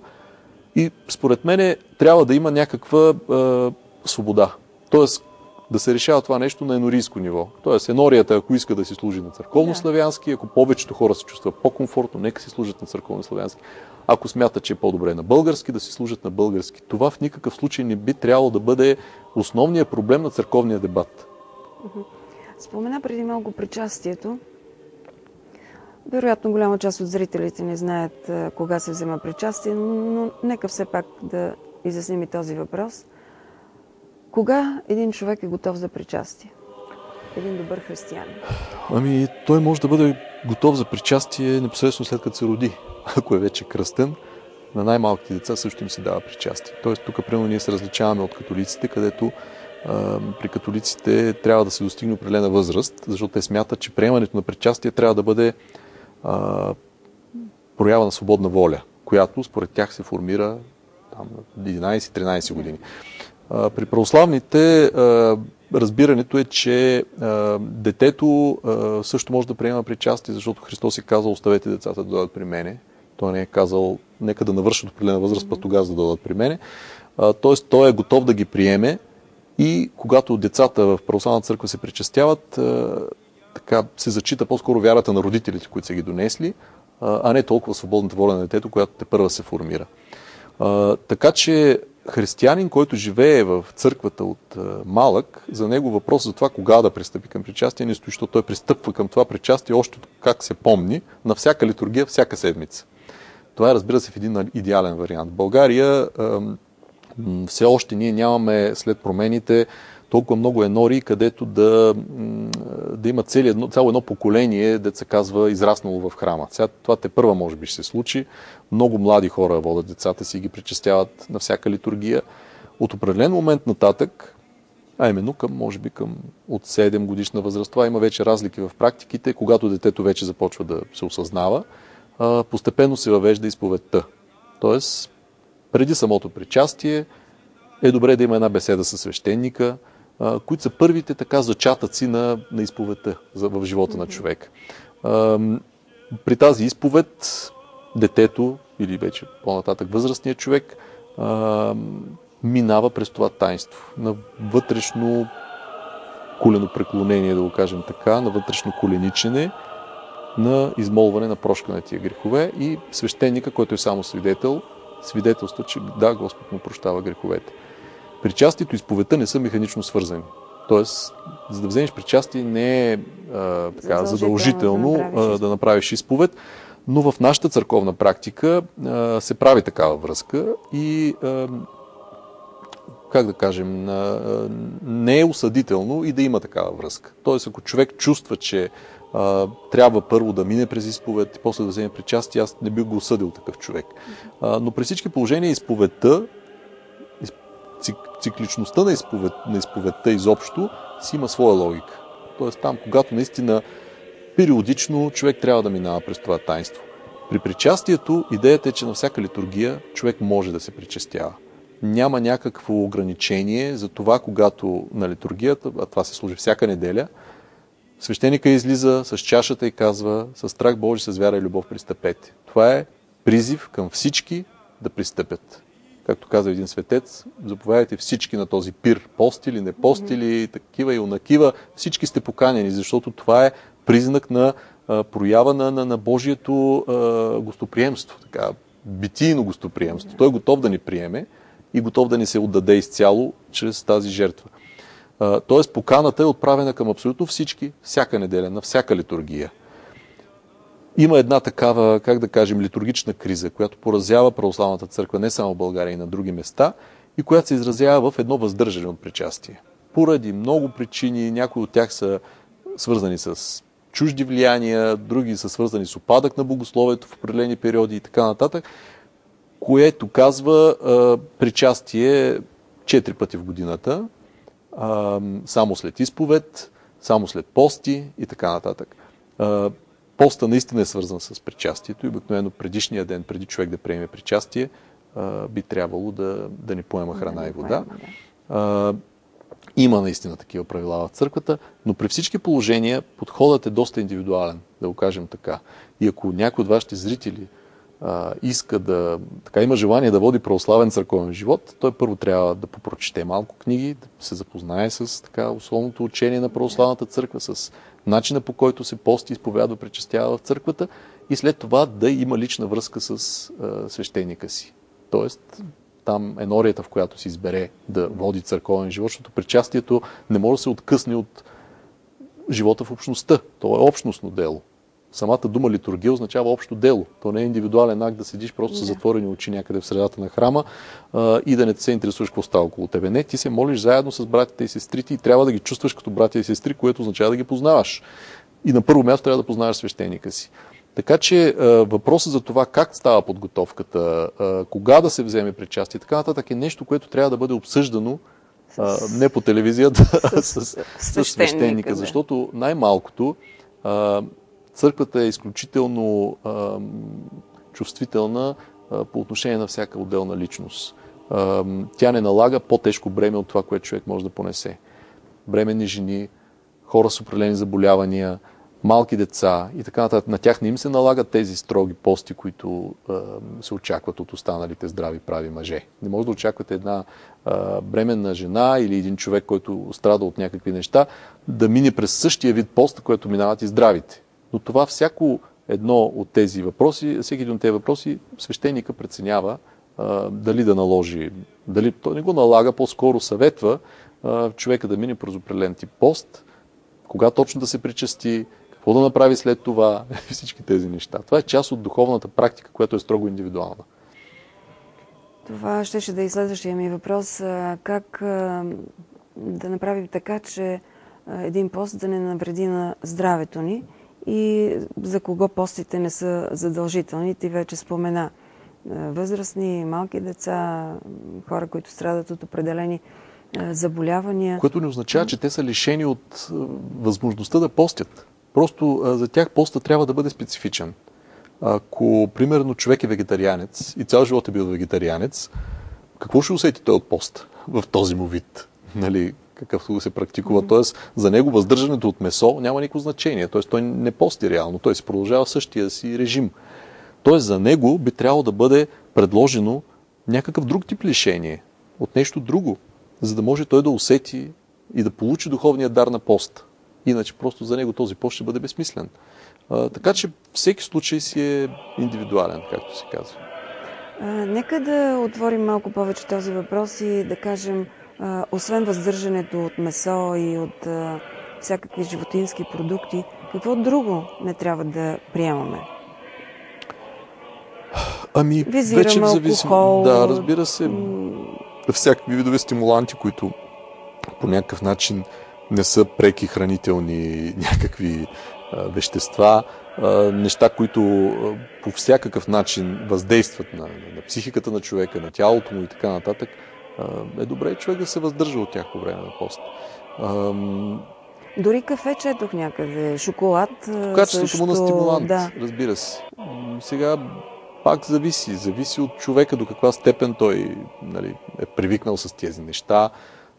И според мен трябва да има някаква е, свобода. Тоест, да се решава това нещо на енорийско ниво. Тоест, енорията, ако иска да си служи на църковнославянски, ако повечето хора се чувства по-комфортно, нека си служат на църковнославянски. Ако смятат, че е по-добре на български, да си служат на български. Това в никакъв случай не би трябвало да бъде основният проблем на църковния дебат. Спомена преди малко причастието. Вероятно голяма част от зрителите не знаят кога се взема причастие, но нека все пак да изясним и този въпрос. Кога един човек е готов за причастие? Един добър християнин. Ами, той може да бъде готов за причастие непосредствено след като се роди. Ако е вече кръстен, на най-малките деца също им се дава причастие. Тоест, тук, примерно, ние се различаваме от католиците, където а, при католиците трябва да се достигне определена възраст, защото те смятат, че приемането на причастие трябва да бъде а, проява на свободна воля, която според тях се формира там, единайсет-тринайсет години. А, при православните а, разбирането е, че а, детето а, също може да приема причастие, защото Христос е казал: оставете децата да дойдат при мене. Той не е казал: нека да навършат определена възраст, път тогава да дойдат при мене. А, тоест, той е готов да ги приеме, и когато децата в православната църква се причастяват, а, така се зачита по-скоро вярата на родителите, които са ги донесли, а не толкова свободната воля на детето, която тепърва се формира. А, така че християнин, който живее в църквата от а, малък, за него въпрос за това кога да пристъпи към причастие не стои, защото той пристъпва към това причастие още как се помни, на всяка литургия, всяка седмица. Това е, разбира се, в един идеален вариант. В България а, все още ние нямаме след промените толкова много енории, където да, да има цяло едно, цяло едно поколение, дето се казва, израснало в храма. Сега това тепърва може би ще се случи. Много млади хора водят децата си и ги причастяват на всяка литургия. От определен момент нататък, а именно към, може би към от седем годишна възраст, това има вече разлики в практиките, когато детето вече започва да се осъзнава, постепенно се въвежда изповедта. Тоест, преди самото причастие е добре да има една беседа със свещеника, които са първите така зачатъци на, на изповедта в живота на човека. При тази изповед детето или вече по-нататък възрастният човек минава през това таинство на вътрешно коленопреклонение, да го кажем така, на вътрешно коленичене, на измолване на прошка на тия грехове, и свещеника, който е само свидетел, свидетелства, че да, Господ му прощава греховете. Причастието и изповедта не са механично свързани. Тоест, за да вземеш причастие, не е а, така, задължително, задължително да направиш, да направиш изповед, но в нашата църковна практика а, се прави такава връзка и а, как да кажем, а, не е осъдително и да има такава връзка. Тоест, ако човек чувства, че а, трябва първо да мине през изповед и после да вземе причастие, аз не бих го осъдил такъв човек. А, но при всички положения изповедта, цикличността на, изповед, на изповедта изобщо си има своя логика. Тоест там, когато наистина периодично човек трябва да минава през това таинство. При причастието идеята е, че на всяка литургия човек може да се причастява. Няма някакво ограничение за това, когато на литургията, а това се служи всяка неделя, свещеника излиза с чашата и казва: със страх Божи, с вяра и любов пристъпете. Това е призив към всички да пристъпят. Както каза един светец: заповядайте всички на този пир, постили, не постили, такива и онакива, всички сте поканени, защото това е признак на а, проява на, на, на Божието а, гостоприемство, така, битийно гостоприемство. Той е готов да ни приеме и готов да ни се отдаде изцяло чрез тази жертва. А, тоест поканата е отправена към абсолютно всички, всяка неделя, на всяка литургия. Има една такава, как да кажем, литургична криза, която поразява православната църква не само в България, и на други места, и която се изразява в едно въздържане от причастие. Поради много причини, някои от тях са свързани с чужди влияния, други са свързани с опадък на богословието в определени периоди и така нататък, което казва а, причастие четири пъти в годината, а, само след изповед, само след пости и така нататък. А, Постът наистина е свързан с причастието и обикновено предишния ден, преди човек да приеме причастие, би трябвало да, да не поема храна и вода. Има наистина такива правила в църквата, но при всички положения подходът е доста индивидуален, да го кажем така. И ако някой от вашите зрители а, иска да, така има желание да води православен църковен живот, той първо трябва да попрочете малко книги, да се запознае с така основното учение на православната църква, с начина, по който се пости, изповядва, причастява в църквата, и след това да има лична връзка с а, свещеника си. Тоест, там енорията, в която се избере да води църковен живот, защото причастието не може да се откъсне от живота в общността. То е общностно дело. Самата дума литургия означава общо дело. То не е индивидуален акт да седиш просто yeah. с затворени очи някъде в средата на храма а, и да не се интересуваш какво става около тебе. Не, ти се молиш заедно с братите и сестрите и трябва да ги чувстваш като братя и сестри, което означава да ги познаваш. И на първо място трябва да познаваш свещеника си. Така че а, въпросът за това как става подготовката, а, кога да се вземе причастие и така нататък е нещо, което трябва да бъде обсъждано а, не по телевизията, а с, с, с свещеника. Да. Защото най-малкото а, църквата е изключително а, чувствителна по отношение на всяка отделна личност. Тя не налага по-тежко бреме от това, което човек може да понесе. Бременни жени, хора с определени заболявания, малки деца и така нататък. На тях не им се налагат тези строги пости, които е, се очакват от останалите здрави прави мъже. Не може да очаквате една е, бременна жена или един човек, който страда от някакви неща, да мине през същия вид поста, който минават и здравите. Но това всяко едно от тези въпроси, всеки един от тези въпроси, свещеника преценява е, дали да наложи, дали той не го налага, по-скоро съветва е, човека да мине през определен тип пост, кога точно да се причасти, какво да направи след това, всички тези неща. Това е част от духовната практика, която е строго индивидуална. Това ще, ще да е следващия ми въпрос. Как да направим така, че един пост да не навреди на здравето ни и за кого постите не са задължителни? Ти вече спомена възрастни, малки деца, хора, които страдат от определени заболявания. Което не означава, че те са лишени от възможността да постят. Просто а, за тях поста трябва да бъде специфичен. Ако, примерно, човек е вегетарианец и цял живот е бил вегетарианец, какво ще усети той от поста в този му вид? Нали, какъвто се практикува. Mm-hmm. Тоест, за него въздържането от месо няма никакво значение. Тоест, той не пости реално. Той се продължава същия си режим. Тоест, за него би трябвало да бъде предложено някакъв друг тип лишение от нещо друго, за да може той да усети и да получи духовния дар на поста. Иначе просто за него този пост ще бъде безсмислен. А, така че всеки случай си е индивидуален, както се казва. А, нека да отворим малко повече този въпрос и да кажем, а, освен въздържането от месо и от а, всякакви животински продукти, какво друго не трябва да приемаме? Ами, визираме вече зависим... алкохол. Да, разбира се, м... всякакви видове стимуланти, които по някакъв начин не са преки хранителни някакви а, вещества, а, неща, които а, по всякакъв начин въздействат на, на психиката на човека, на тялото му и така нататък, а, е добре човек да се въздържа от тях по време на пост. А, Дори кафе четох някъде, шоколад също. Качеството му на стимулант, да. Разбира се. Сега пак зависи, зависи от човека до каква степен той, нали, е привикнал с тези неща.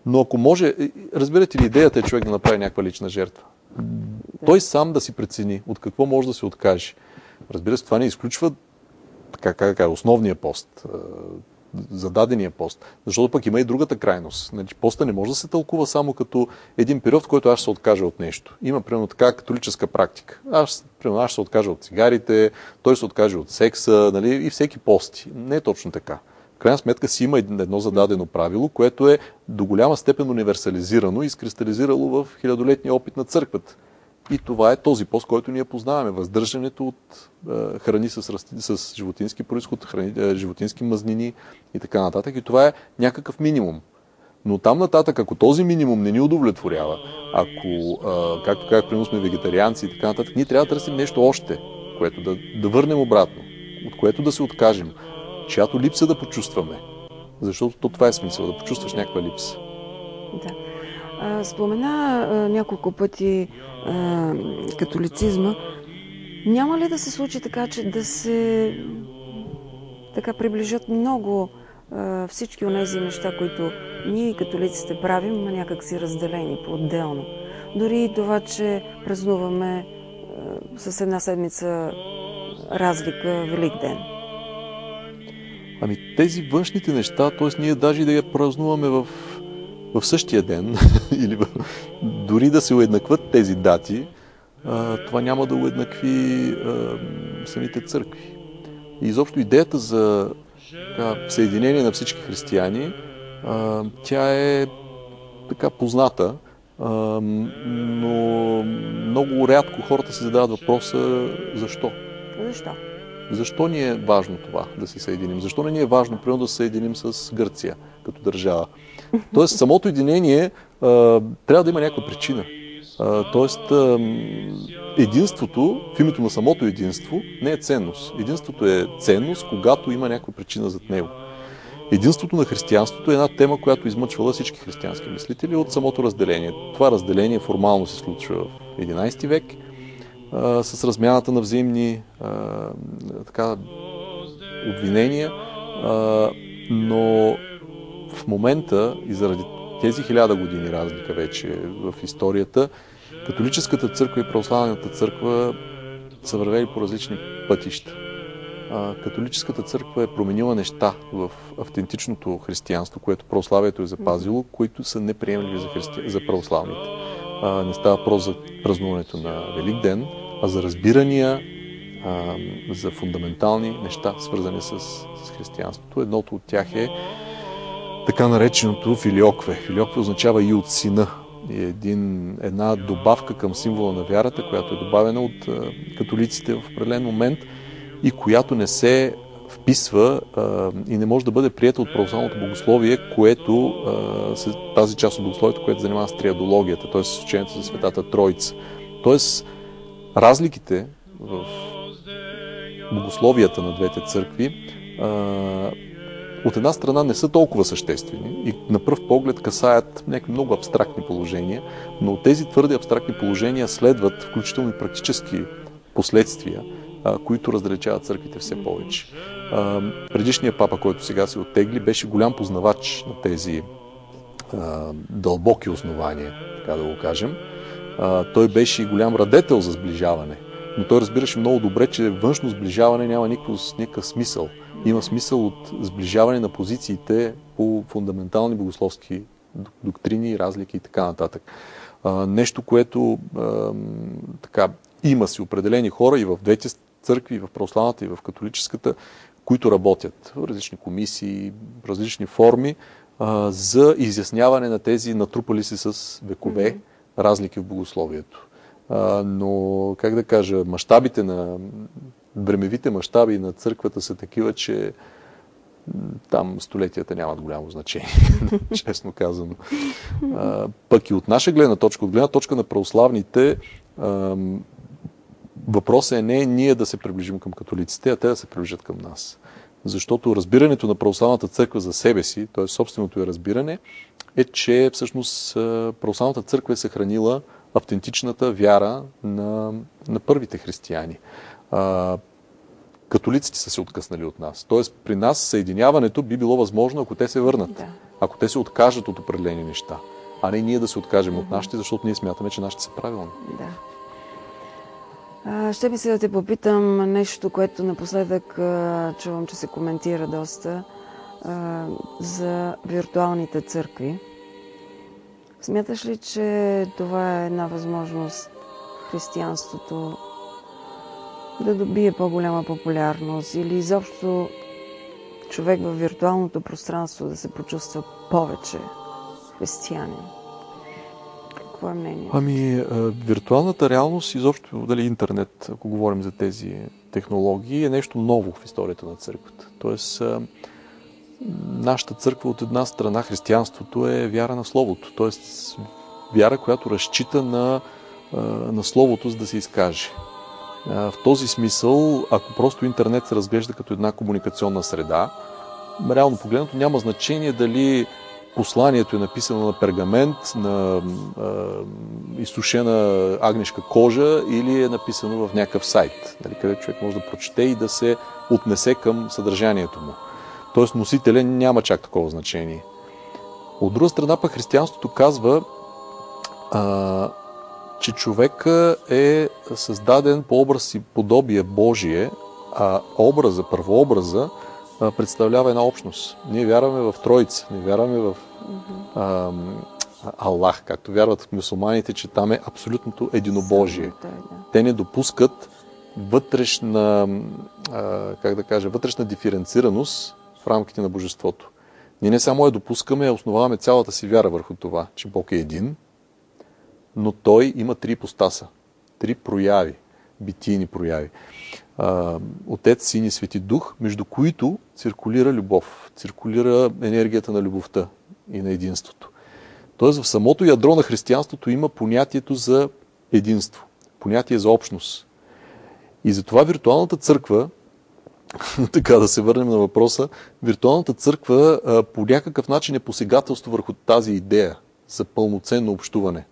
Но ако може, разбирате ли, идеята е човек да направи някаква лична жертва. Той сам да си прецени от какво може да се откаже. Разбира се, това не изключва така, така, основния пост, зададения пост. Защото пък има и другата крайност. Значи, поста не може да се тълкува само като един период, в който аз ще се откажа от нещо. Има, примерно, така католическа практика. Аз, примерно, аз ще се откажа от цигарите, той се откаже от секса, нали, и всеки пости. Не е точно така. В крайна сметка си има едно зададено правило, което е до голяма степен универсализирано и скристализирало в хилядолетния опит на църквата. И това е този пост, който ние познаваме. Въздържането от е, храни с, с животински произход, храни, е, животински мазнини и така нататък. И това е някакъв минимум. Но там нататък, ако този минимум не ни удовлетворява, ако, е, както казах, примерно сме вегетарианци и така нататък, ние трябва да търсим нещо още, което да, да върнем обратно, от което да се откажем, чиято липса да почувстваме. Защото то това е смисъл, да почувстваш някаква липса. Да. А, спомена а, няколко пъти а, католицизма. Няма ли да се случи така, че да се така приближат много а, всички онези неща, които ние католиците правим, някак си разделени по-отделно? Дори и това, че празнуваме а, с една седмица разлика Велик ден. Ами тези външните неща, т.е. ние даже и да я празнуваме в, в същия ден, или в, дори да се уеднакват тези дати, а, това няма да уеднакви а, самите църкви. И изобщо идеята за така, съединение на всички християни, а, тя е така позната, а, но много рядко хората се задават въпроса защо. Защо? Защо ни е важно това да се съединим? Защо не ни е важно, примерно, да се съединим с Гърция като държава? Тоест, самото единение а, трябва да има някаква причина. А, тоест, а, единството, в името на самото единство, не е ценност. Единството е ценност, когато има някаква причина зад него. Единството на християнството е една тема, която измъчвала всички християнски мислители от самото разделение. Това разделение формално се случва в единайсети век, с размяната на взаимни а, така, обвинения, а, но в момента и заради тези хиляда години разлика вече в историята, католическата църква и православната църква са вървели по различни пътища. Католическата църква е променила неща в автентичното християнство, което православието е запазило, които са неприемливи за, христи... за православните. Не става въпрос за празнуването на Велик ден, а за разбирания, а, за фундаментални неща, свързани с, с християнството. Едното от тях е така нареченото филиокве. Филиокве означава и от сина. И един, една добавка към символа на вярата, която е добавена от а, католиците в определен момент и която не се вписва а, и не може да бъде приета от православното богословие, което а, тази част от богословието, което занимава с триадологията, т.е. с учението за Святата Троица. Т.е. разликите в богословията на двете църкви а, от една страна не са толкова съществени и на пръв поглед касаят някакви много абстрактни положения, но от тези твърде абстрактни положения следват включително и практически последствия, които раздалечават църквите все повече. Предишният папа, който сега се оттегли, беше голям познавач на тези дълбоки основания, така да го кажем. Той беше и голям радетел за сближаване, но той разбираше много добре, че външно сближаване няма никакъв смисъл. Има смисъл от сближаване на позициите по фундаментални богословски доктрини, разлики и така нататък. Нещо, което така има си определени хора и в двете църкви, и в православната, и в католическата, които работят в различни комисии, в различни форми а, за изясняване на тези натрупали си с векове разлики в богословието. А, но, как да кажа, мащабите на времевите мащаби на църквата са такива, че там столетията нямат голямо значение, честно казано. А, пък и от наша гледна точка, от гледна точка на православните, а, въпросът е не ние да се приближим към католиците, а те да се приближат към нас. Защото разбирането на православната църква за себе си, т.е. собственото ѝ разбиране, е, че всъщност православната църква е съхранила автентичната вяра на, на първите християни. А, католиците са се откъснали от нас. Т.е. при нас съединяването би било възможно, ако те се върнат, да. Ако те се откажат от определени неща, а не ние да се откажем от нашите, защото ние смятаме, че нашите са правилни. Да. Ще ми се да те попитам нещо, което напоследък чувам, че се коментира доста за виртуалните църкви. Смяташ ли, че това е една възможност християнството да добие по-голяма популярност или изобщо човек във виртуалното пространство да се почувства повече християнин? Мнение. Ами, виртуалната реалност, изобщо дали интернет, ако говорим за тези технологии, е нещо ново в историята на църквата. Тоест, нашата църква от една страна, християнството е вяра на Словото. Тоест, вяра, която разчита на, на Словото, за да се изкаже. В този смисъл, ако просто интернет се разглежда като една комуникационна среда, реално погледнато няма значение дали посланието е написано на пергамент, на а, изсушена агнешка кожа или е написано в някакъв сайт, нали, където човек може да прочете и да се отнесе към съдържанието му. Тоест носителя няма чак такова значение. От друга страна пък християнството казва, а, че човека е създаден по образ и подобие Божие, а образа, първообраза, представлява една общност. Ние вярваме в Троица, ние вярваме в а, Аллах, както вярват мюсулманите, че там е абсолютното единобожие. Те не допускат вътрешна, а, как да кажа, вътрешна диференцираност в рамките на божеството. Ние не само я допускаме, а основаваме цялата си вяра върху това, че Бог е един, но Той има три ипостаса, три прояви, битийни прояви. Отец, Син и Свети Дух, между които циркулира любов, циркулира енергията на любовта и на единството. Тоест в самото ядро на християнството има понятието за единство, понятие за общност. И затова виртуалната църква, така да се върнем на въпроса, виртуалната църква по някакъв начин е посегателство върху тази идея за пълноценно общуване.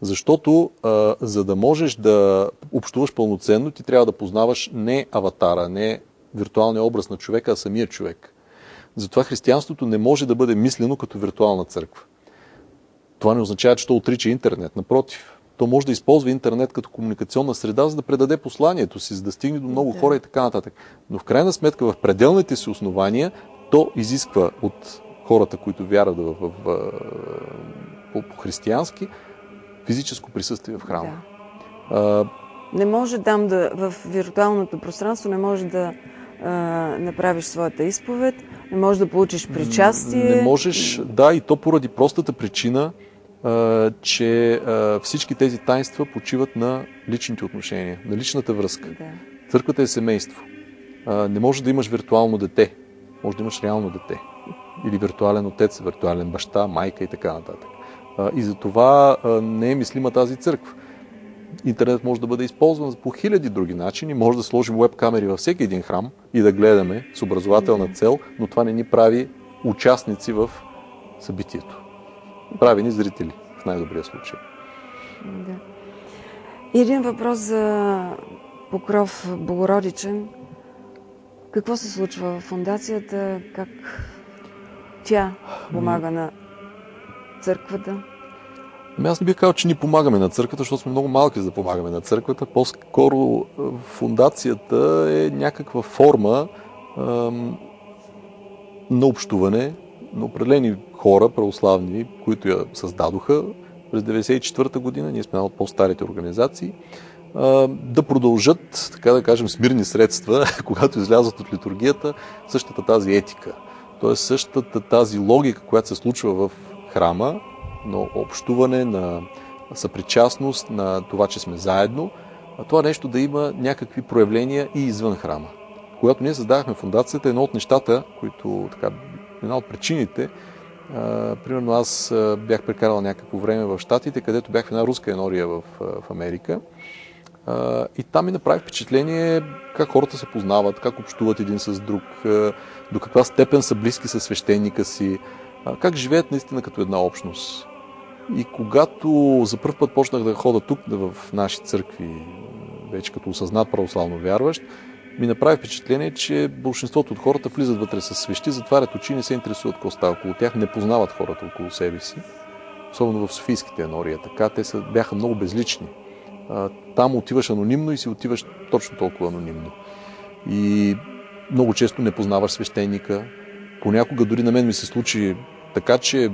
Защото, а, за да можеш да общуваш пълноценно, ти трябва да познаваш не аватара, не виртуалния образ на човека, а самия човек. Затова християнството не може да бъде мислено като виртуална църква. Това не означава, че то отрича интернет. Напротив, то може да използва интернет като комуникационна среда, за да предаде посланието си, за да стигне до много хора и така нататък. Но в крайна сметка, в пределните си основания, то изисква от хората, които вярват в, в, в, по-християнски, физическо присъствие в храма. Да. Не може там да, в виртуалното пространство не може да а, направиш своята изповед, не можеш да получиш причастие. Не можеш, да, и то поради простата причина, а, че а, всички тези таинства почиват на личните отношения, на личната връзка. Да. Църквата е семейство. А, не може да имаш виртуално дете, може да имаш реално дете. Или виртуален отец, виртуален баща, майка и така нататък. А, и за това а, не е мислима тази църква. Интернет може да бъде използван по хиляди други начини. Може да сложим веб-камери във всеки един храм и да гледаме с образователна цел, но това не ни прави участници в събитието. Прави ни зрители, в най-добрия случай. Да. И един въпрос за Покров Богородичен. Какво се случва в фондацията? Как тя помага на църквата? Аз не бих казал, че ни помагаме на църквата, защото сме много малки за да помагаме на църквата. По-скоро фундацията е някаква форма ем, на общуване на определени хора, православни, които я създадоха през деветдесет и четвърта година. Ние сме една от по-старите организации. Ем, да продължат, така да кажем, с мирни средства, когато излязат от литургията, същата тази етика. Тоест същата тази логика, която се случва в храма, на общуване, на съпричастност, на това, че сме заедно, а това нещо да има някакви проявления и извън храма. Когато ние създавахме фундацията, едно от нещата, които, така, една от причините, а, примерно аз а, бях прекарал някакво време в Щатите, където бях в една руска енория в, в Америка, а, и там ми направи впечатление как хората се познават, как общуват един с друг, а, до каква степен са близки със свещеника си, а, как живеят наистина като една общност. И когато за първ път почнах да хода тук, в наши църкви, вече като осъзнат православно вярващ, ми направи впечатление, че большинството от хората влизат вътре със свещи, затварят очи и не се интересуват какво става около тях, не познават хората около себе си. Особено в софийските енория, така, те са, бяха много безлични. Там отиваш анонимно и си отиваш точно толкова анонимно. И много често не познаваш свещеника. Понякога дори на мен ми се случи така, че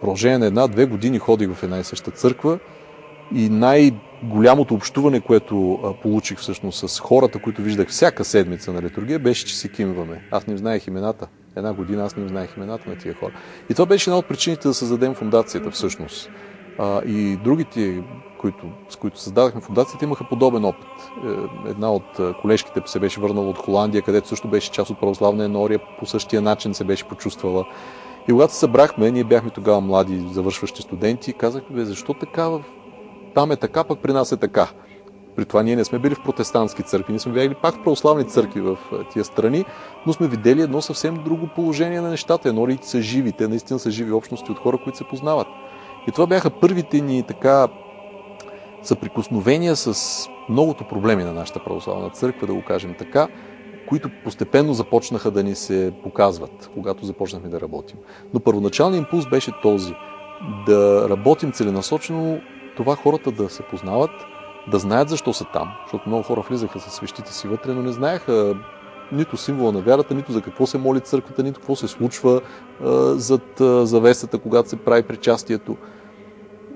продължение на една-две години ходих в една и съща църква и най-голямото общуване, което получих всъщност с хората, които виждах всяка седмица на литургия, беше, че си кимваме. Аз не знаех имената. Една година аз не знаех имената на тия хора. И това беше една от причините да създадем фундацията всъщност. И другите, които, с които създадахме фундацията, имаха подобен опит. Една от колежките се беше върнала от Холандия, където също беше част от православна енория, по същия начин се беше почувствала. И когато се събрахме, ние бяхме тогава млади, завършващи студенти, и казахме, бе, защо така? Там е така, пък при нас е така. При това ние не сме били в протестантски църкви, ние сме били пак в православни църкви в тия страни, но сме видели едно съвсем друго положение на нещата. Енорийци са живи, те наистина са живи общности от хора, които се познават. И това бяха първите ни така съприкосновения с многото проблеми на нашата православна църква, да го кажем така, които постепенно започнаха да ни се показват, когато започнахме да работим. Но първоначалният импулс беше този, да работим целенасочено, това хората да се познават, да знаят защо са там, защото много хора влизаха със свещите си вътре, но не знаеха нито символа на вярата, нито за какво се моли църквата, нито какво се случва а, зад а, завесата, когато се прави причастието.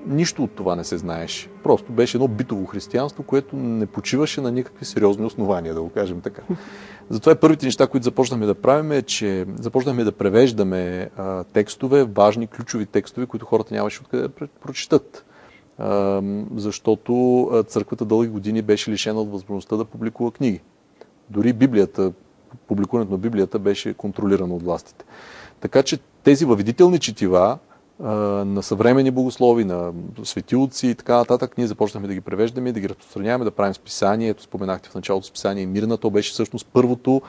Нищо от това не се знаеше. Просто беше едно битово християнство, което не почиваше на никакви сериозни основания, да го кажем така. Затова и първите неща, които започнахме да правим, е, че започнахме да превеждаме а, текстове, важни, ключови текстове, които хората нямаше откъде да прочитат. А, защото църквата дълги години беше лишена от възможността да публикува книги. Дори Библията, публикуването на Библията беше контролирано от властите. Така че тези въведителни четива на съвременни богослови, на светилци и така нататък, ние започнахме да ги превеждаме, да ги разпространяваме, да правим списание. Ето споменахте в началото списание Мирна, то беше всъщност първото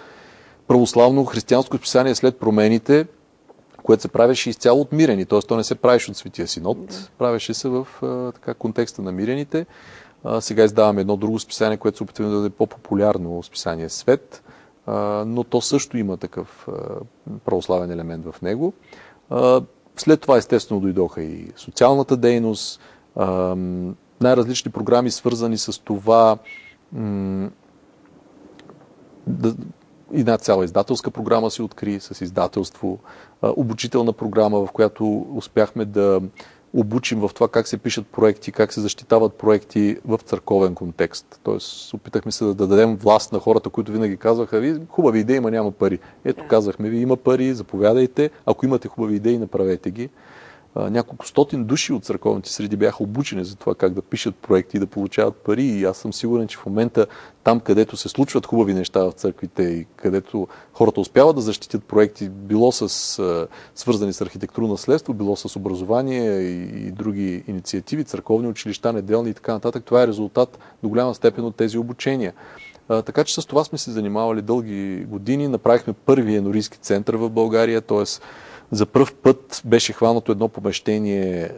православно християнско списание след промените, което се правеше изцяло от мирени, т.е. то не се правеше от Светия Синод, правеше се в така, контекста на мирените. Сега издаваме едно друго списание, което се опитваме да бъде по-популярно, списание Свет. но то също има такъв православен елемент в него. След това, естествено, дойдоха и социалната дейност, най-различни програми, свързани с това, една цяла издателска програма се откри с издателство, обучителна програма, в която успяхме да обучим в това как се пишат проекти, как се защитават проекти в църковен контекст. Тоест, опитахме се да дадем власт на хората, които винаги казваха: ви, хубави идеи, ма няма пари. Ето, казахме ви, има пари, заповядайте, ако имате хубави идеи, направете ги. Няколко стотин души от църковните среди бяха обучени за това как да пишат проекти и да получават пари, и аз съм сигурен, че в момента там, където се случват хубави неща в църквите и където хората успяват да защитят проекти, било с свързани с архитектурно наследство, било с образование и други инициативи, църковни училища, неделни и така нататък, това е резултат до голяма степен от тези обучения. Така че с това сме се занимавали дълги години, направихме първи енорийски център в България, т.е. за пръв път беше хванато едно помещение а,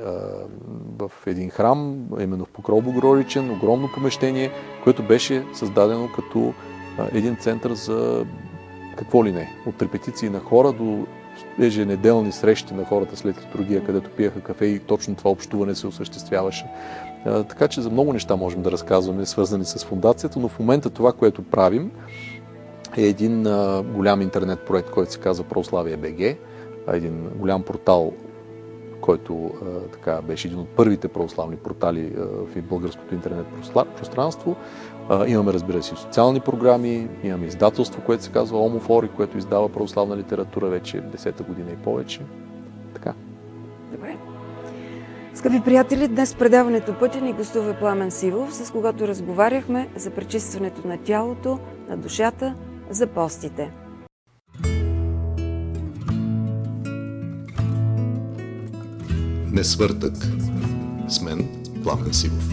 в един храм, именно в Покров Богородичен, огромно помещение, което беше създадено като а, един център за какво ли не, от репетиции на хора до еженеделни срещи на хората след литургия, където пиеха кафе и точно това общуване се осъществяваше. А, така че за много неща можем да разказваме, свързани с фундацията, но в момента това, което правим, е един а, голям интернет проект, който се казва Православия БГ. Един голям портал, който така, беше един от първите православни портали в българското интернет пространство. Имаме, разбира се, социални програми, имаме издателство, което се казва Омофор, което издава православна литература вече десета година и повече. Така. Добре. Скъпи приятели, днес в предаването Пътя ни гостува Пламен Сивов, с когото разговаряхме за пречистването на тялото, на душата, за постите. Несвъртък. С мен Пламен Сивов.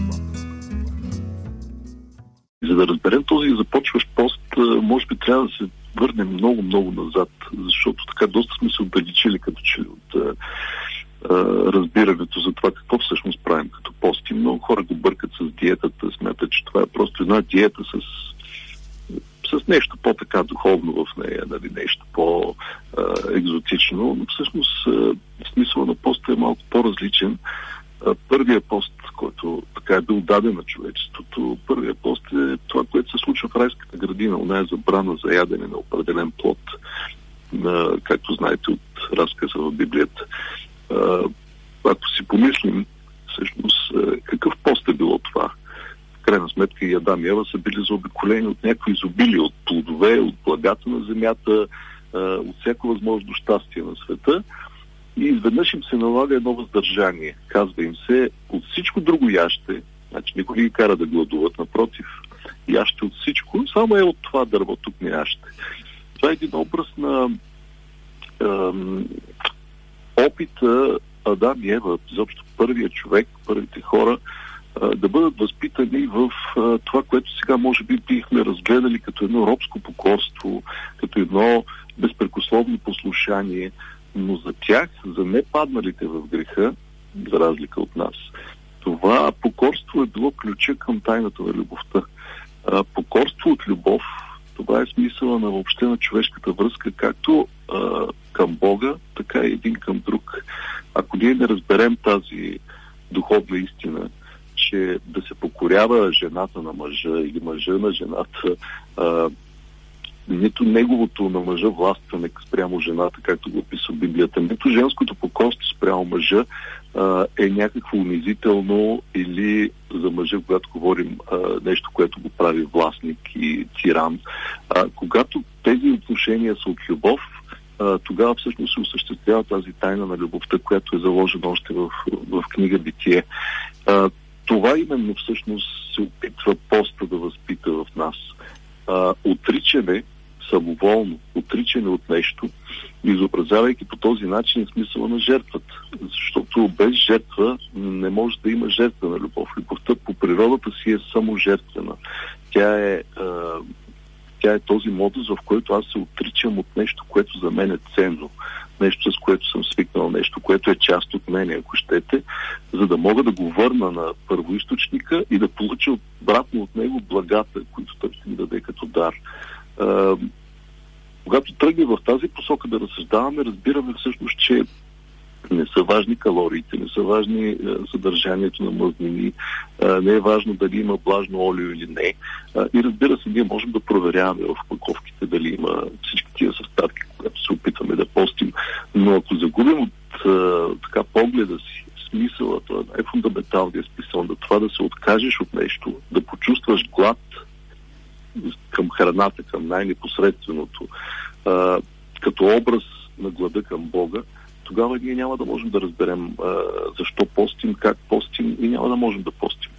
За да разберем този започващ пост, може би трябва да се върнем много-много назад, защото така доста сме се отдалечили като че от а, разбирането за това какво всъщност правим като пости. Много хора го бъркат с диетата, смятат, че това е просто една диета с с нещо по-така духовно в нея, нали, нещо по-екзотично, но всъщност смисъла на поста е малко по-различен. Първият пост, който така е бил даден на човечеството, първият пост е това, което се случва в райската градина, она е забрана за ядене на определен плод, както знаете от разказа в Библията. Ако си помислим, всъщност, какъв пост е било това? Крайна сметка и Адам и Ева са били заобиколени от някои изобилие, от плодове, от благата на земята, от всяко възможно щастие на света. И изведнъж им се налага едно въздържание. Казва им се: от всичко друго яще, значи никой не ги кара да гладуват, напротив, яще от всичко, само е от това дърво, тук не яще. Това е един образ на ем, опита Адам и Ева, изобщо първия човек, първите хора, да бъдат възпитани в а, това, което сега може би бихме разгледали като едно робско покорство, като едно безпрекословно послушание, но за тях, за непадналите в греха, за разлика от нас, това покорство е било ключа към тайната на любовта. А, покорство от любов, това е смисъла на въобще на човешката връзка, както а, към Бога, така и един към друг. Ако ние не разберем тази духовна истина, че да се покорява жената на мъжа или мъжа на жената, а, нито неговото на мъжа властване спрямо жената, както го описва Библията, нито женското покорство спрямо мъжа а, е някакво унизително или за мъжа, когато говорим а, нещо, което го прави властник и тиран. А, когато тези отношения са от любов, а, тогава всъщност се осъществява тази тайна на любовта, която е заложена още в, в книга Битие. А, Това именно всъщност се опитва поста да възпита в нас. А, отричане самоволно, отричане от нещо, изобразявайки по този начин смисъла на жертвата. Защото без жертва не може да има жертва на любов. Любовта по природата си е саможертвена. Тя е, а, тя е този модус, в който аз се отричам от нещо, което за мен е ценно. Нещо, с което съм свикнал, нещо, което е част от мене, ако щете, за да мога да го върна на първоизточника и да получа обратно от него благата, които той ще ми даде като дар. Когато тръгне в тази посока да разсъждаваме, разбираме всъщност, че не са важни калориите, не са важни съдържанието на мазнини, не е важно дали има влажно олио или не. И разбира се, ние можем да проверяваме в опаковките дали има всички тия съставки, когато се опитваме да постим. Но ако загубим от така погледа си смисъла, това е най-фундаменталният смисъл на това да се откажеш от нещо, да почувстваш глад към храната, към най-непосредственото, като образ на глада към Бога, тогава ние няма да можем да разберем а, защо постим, как постим и няма да можем да постим.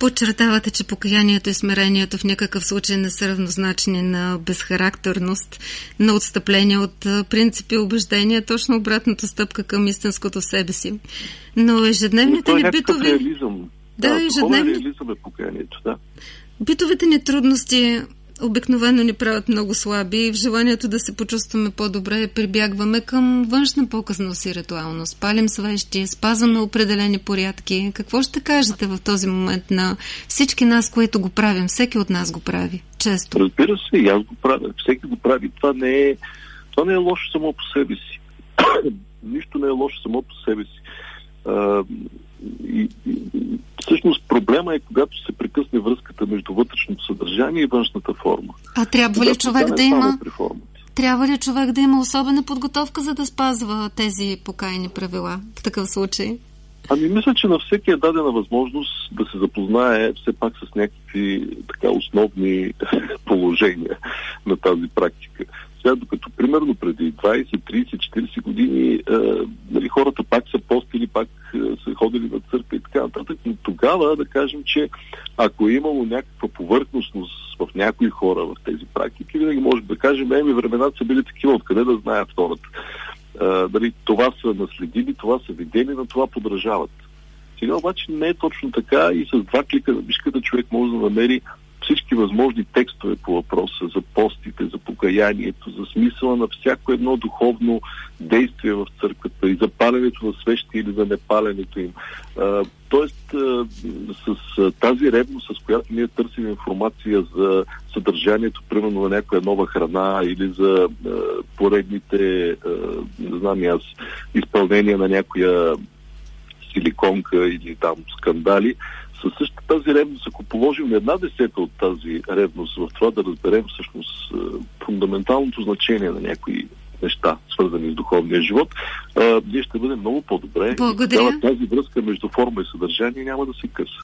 Подчертавате, че покаянието и смирението в някакъв случай не са равнозначни на безхарактерност, на отстъпление от принципи и убеждения, точно обратната стъпка към истинското в себе си. Но ежедневните ни битови... Реализъм. Да, да ежедневни... реализъм е покаянието, да. Битовите ни трудности обикновено ни правят много слаби и в желанието да се почувстваме по-добре прибягваме към външна показност и ритуалност. Палим свещи, спазваме определени порядки. Какво ще кажете в този момент на всички нас, които го правим? Всеки от нас го прави. Често. Разбира се, и аз го правя. Всеки го прави. Това не е, това не е лошо само по себе си. Нищо не е лошо само по себе си. А, и, и, всъщност проблема е, когато се прекъсне връзката между вътрешното съдържание и външната форма. А трябва ли човек да има трябва ли човек да има особена подготовка, за да спазва тези покайни правила в такъв случай? Ами мисля, че на всеки е дадена възможност да се запознае все пак с някакви така основни положения на тази практика. Докато примерно преди двайсет, трийсет, четирийсет години е, нали, хората пак са постили, пак е, са ходили на църква и така нататък, но тогава да кажем, че ако е имало някаква повърхностност в някои хора в тези практики, винаги може да кажем, еми времената са били такива, откъде да знаят хората. Е, нали, това са наследили, това са видели, на това подражават. Сега обаче не е точно така и с два клика на мишката човек може да намери всички възможни текстове по въпроса за постите, за покаянието, за смисъла на всяко едно духовно действие в църквата и за паленето на свещи или за непаленето им. А, тоест а, с а, тази ревност, с която ние търсим информация за съдържанието, примерно на някоя нова храна или за а, поредните а, не знам аз, изпълнения на някоя силиконка или там скандали, със същата тази ревност, ако положим една десета от тази ревност в това да разберем всъщност фундаменталното значение на някои неща, свързани с духовния живот, ние ще бъдем много по-добре. Благодаря. Тази връзка между форма и съдържание няма да се къса.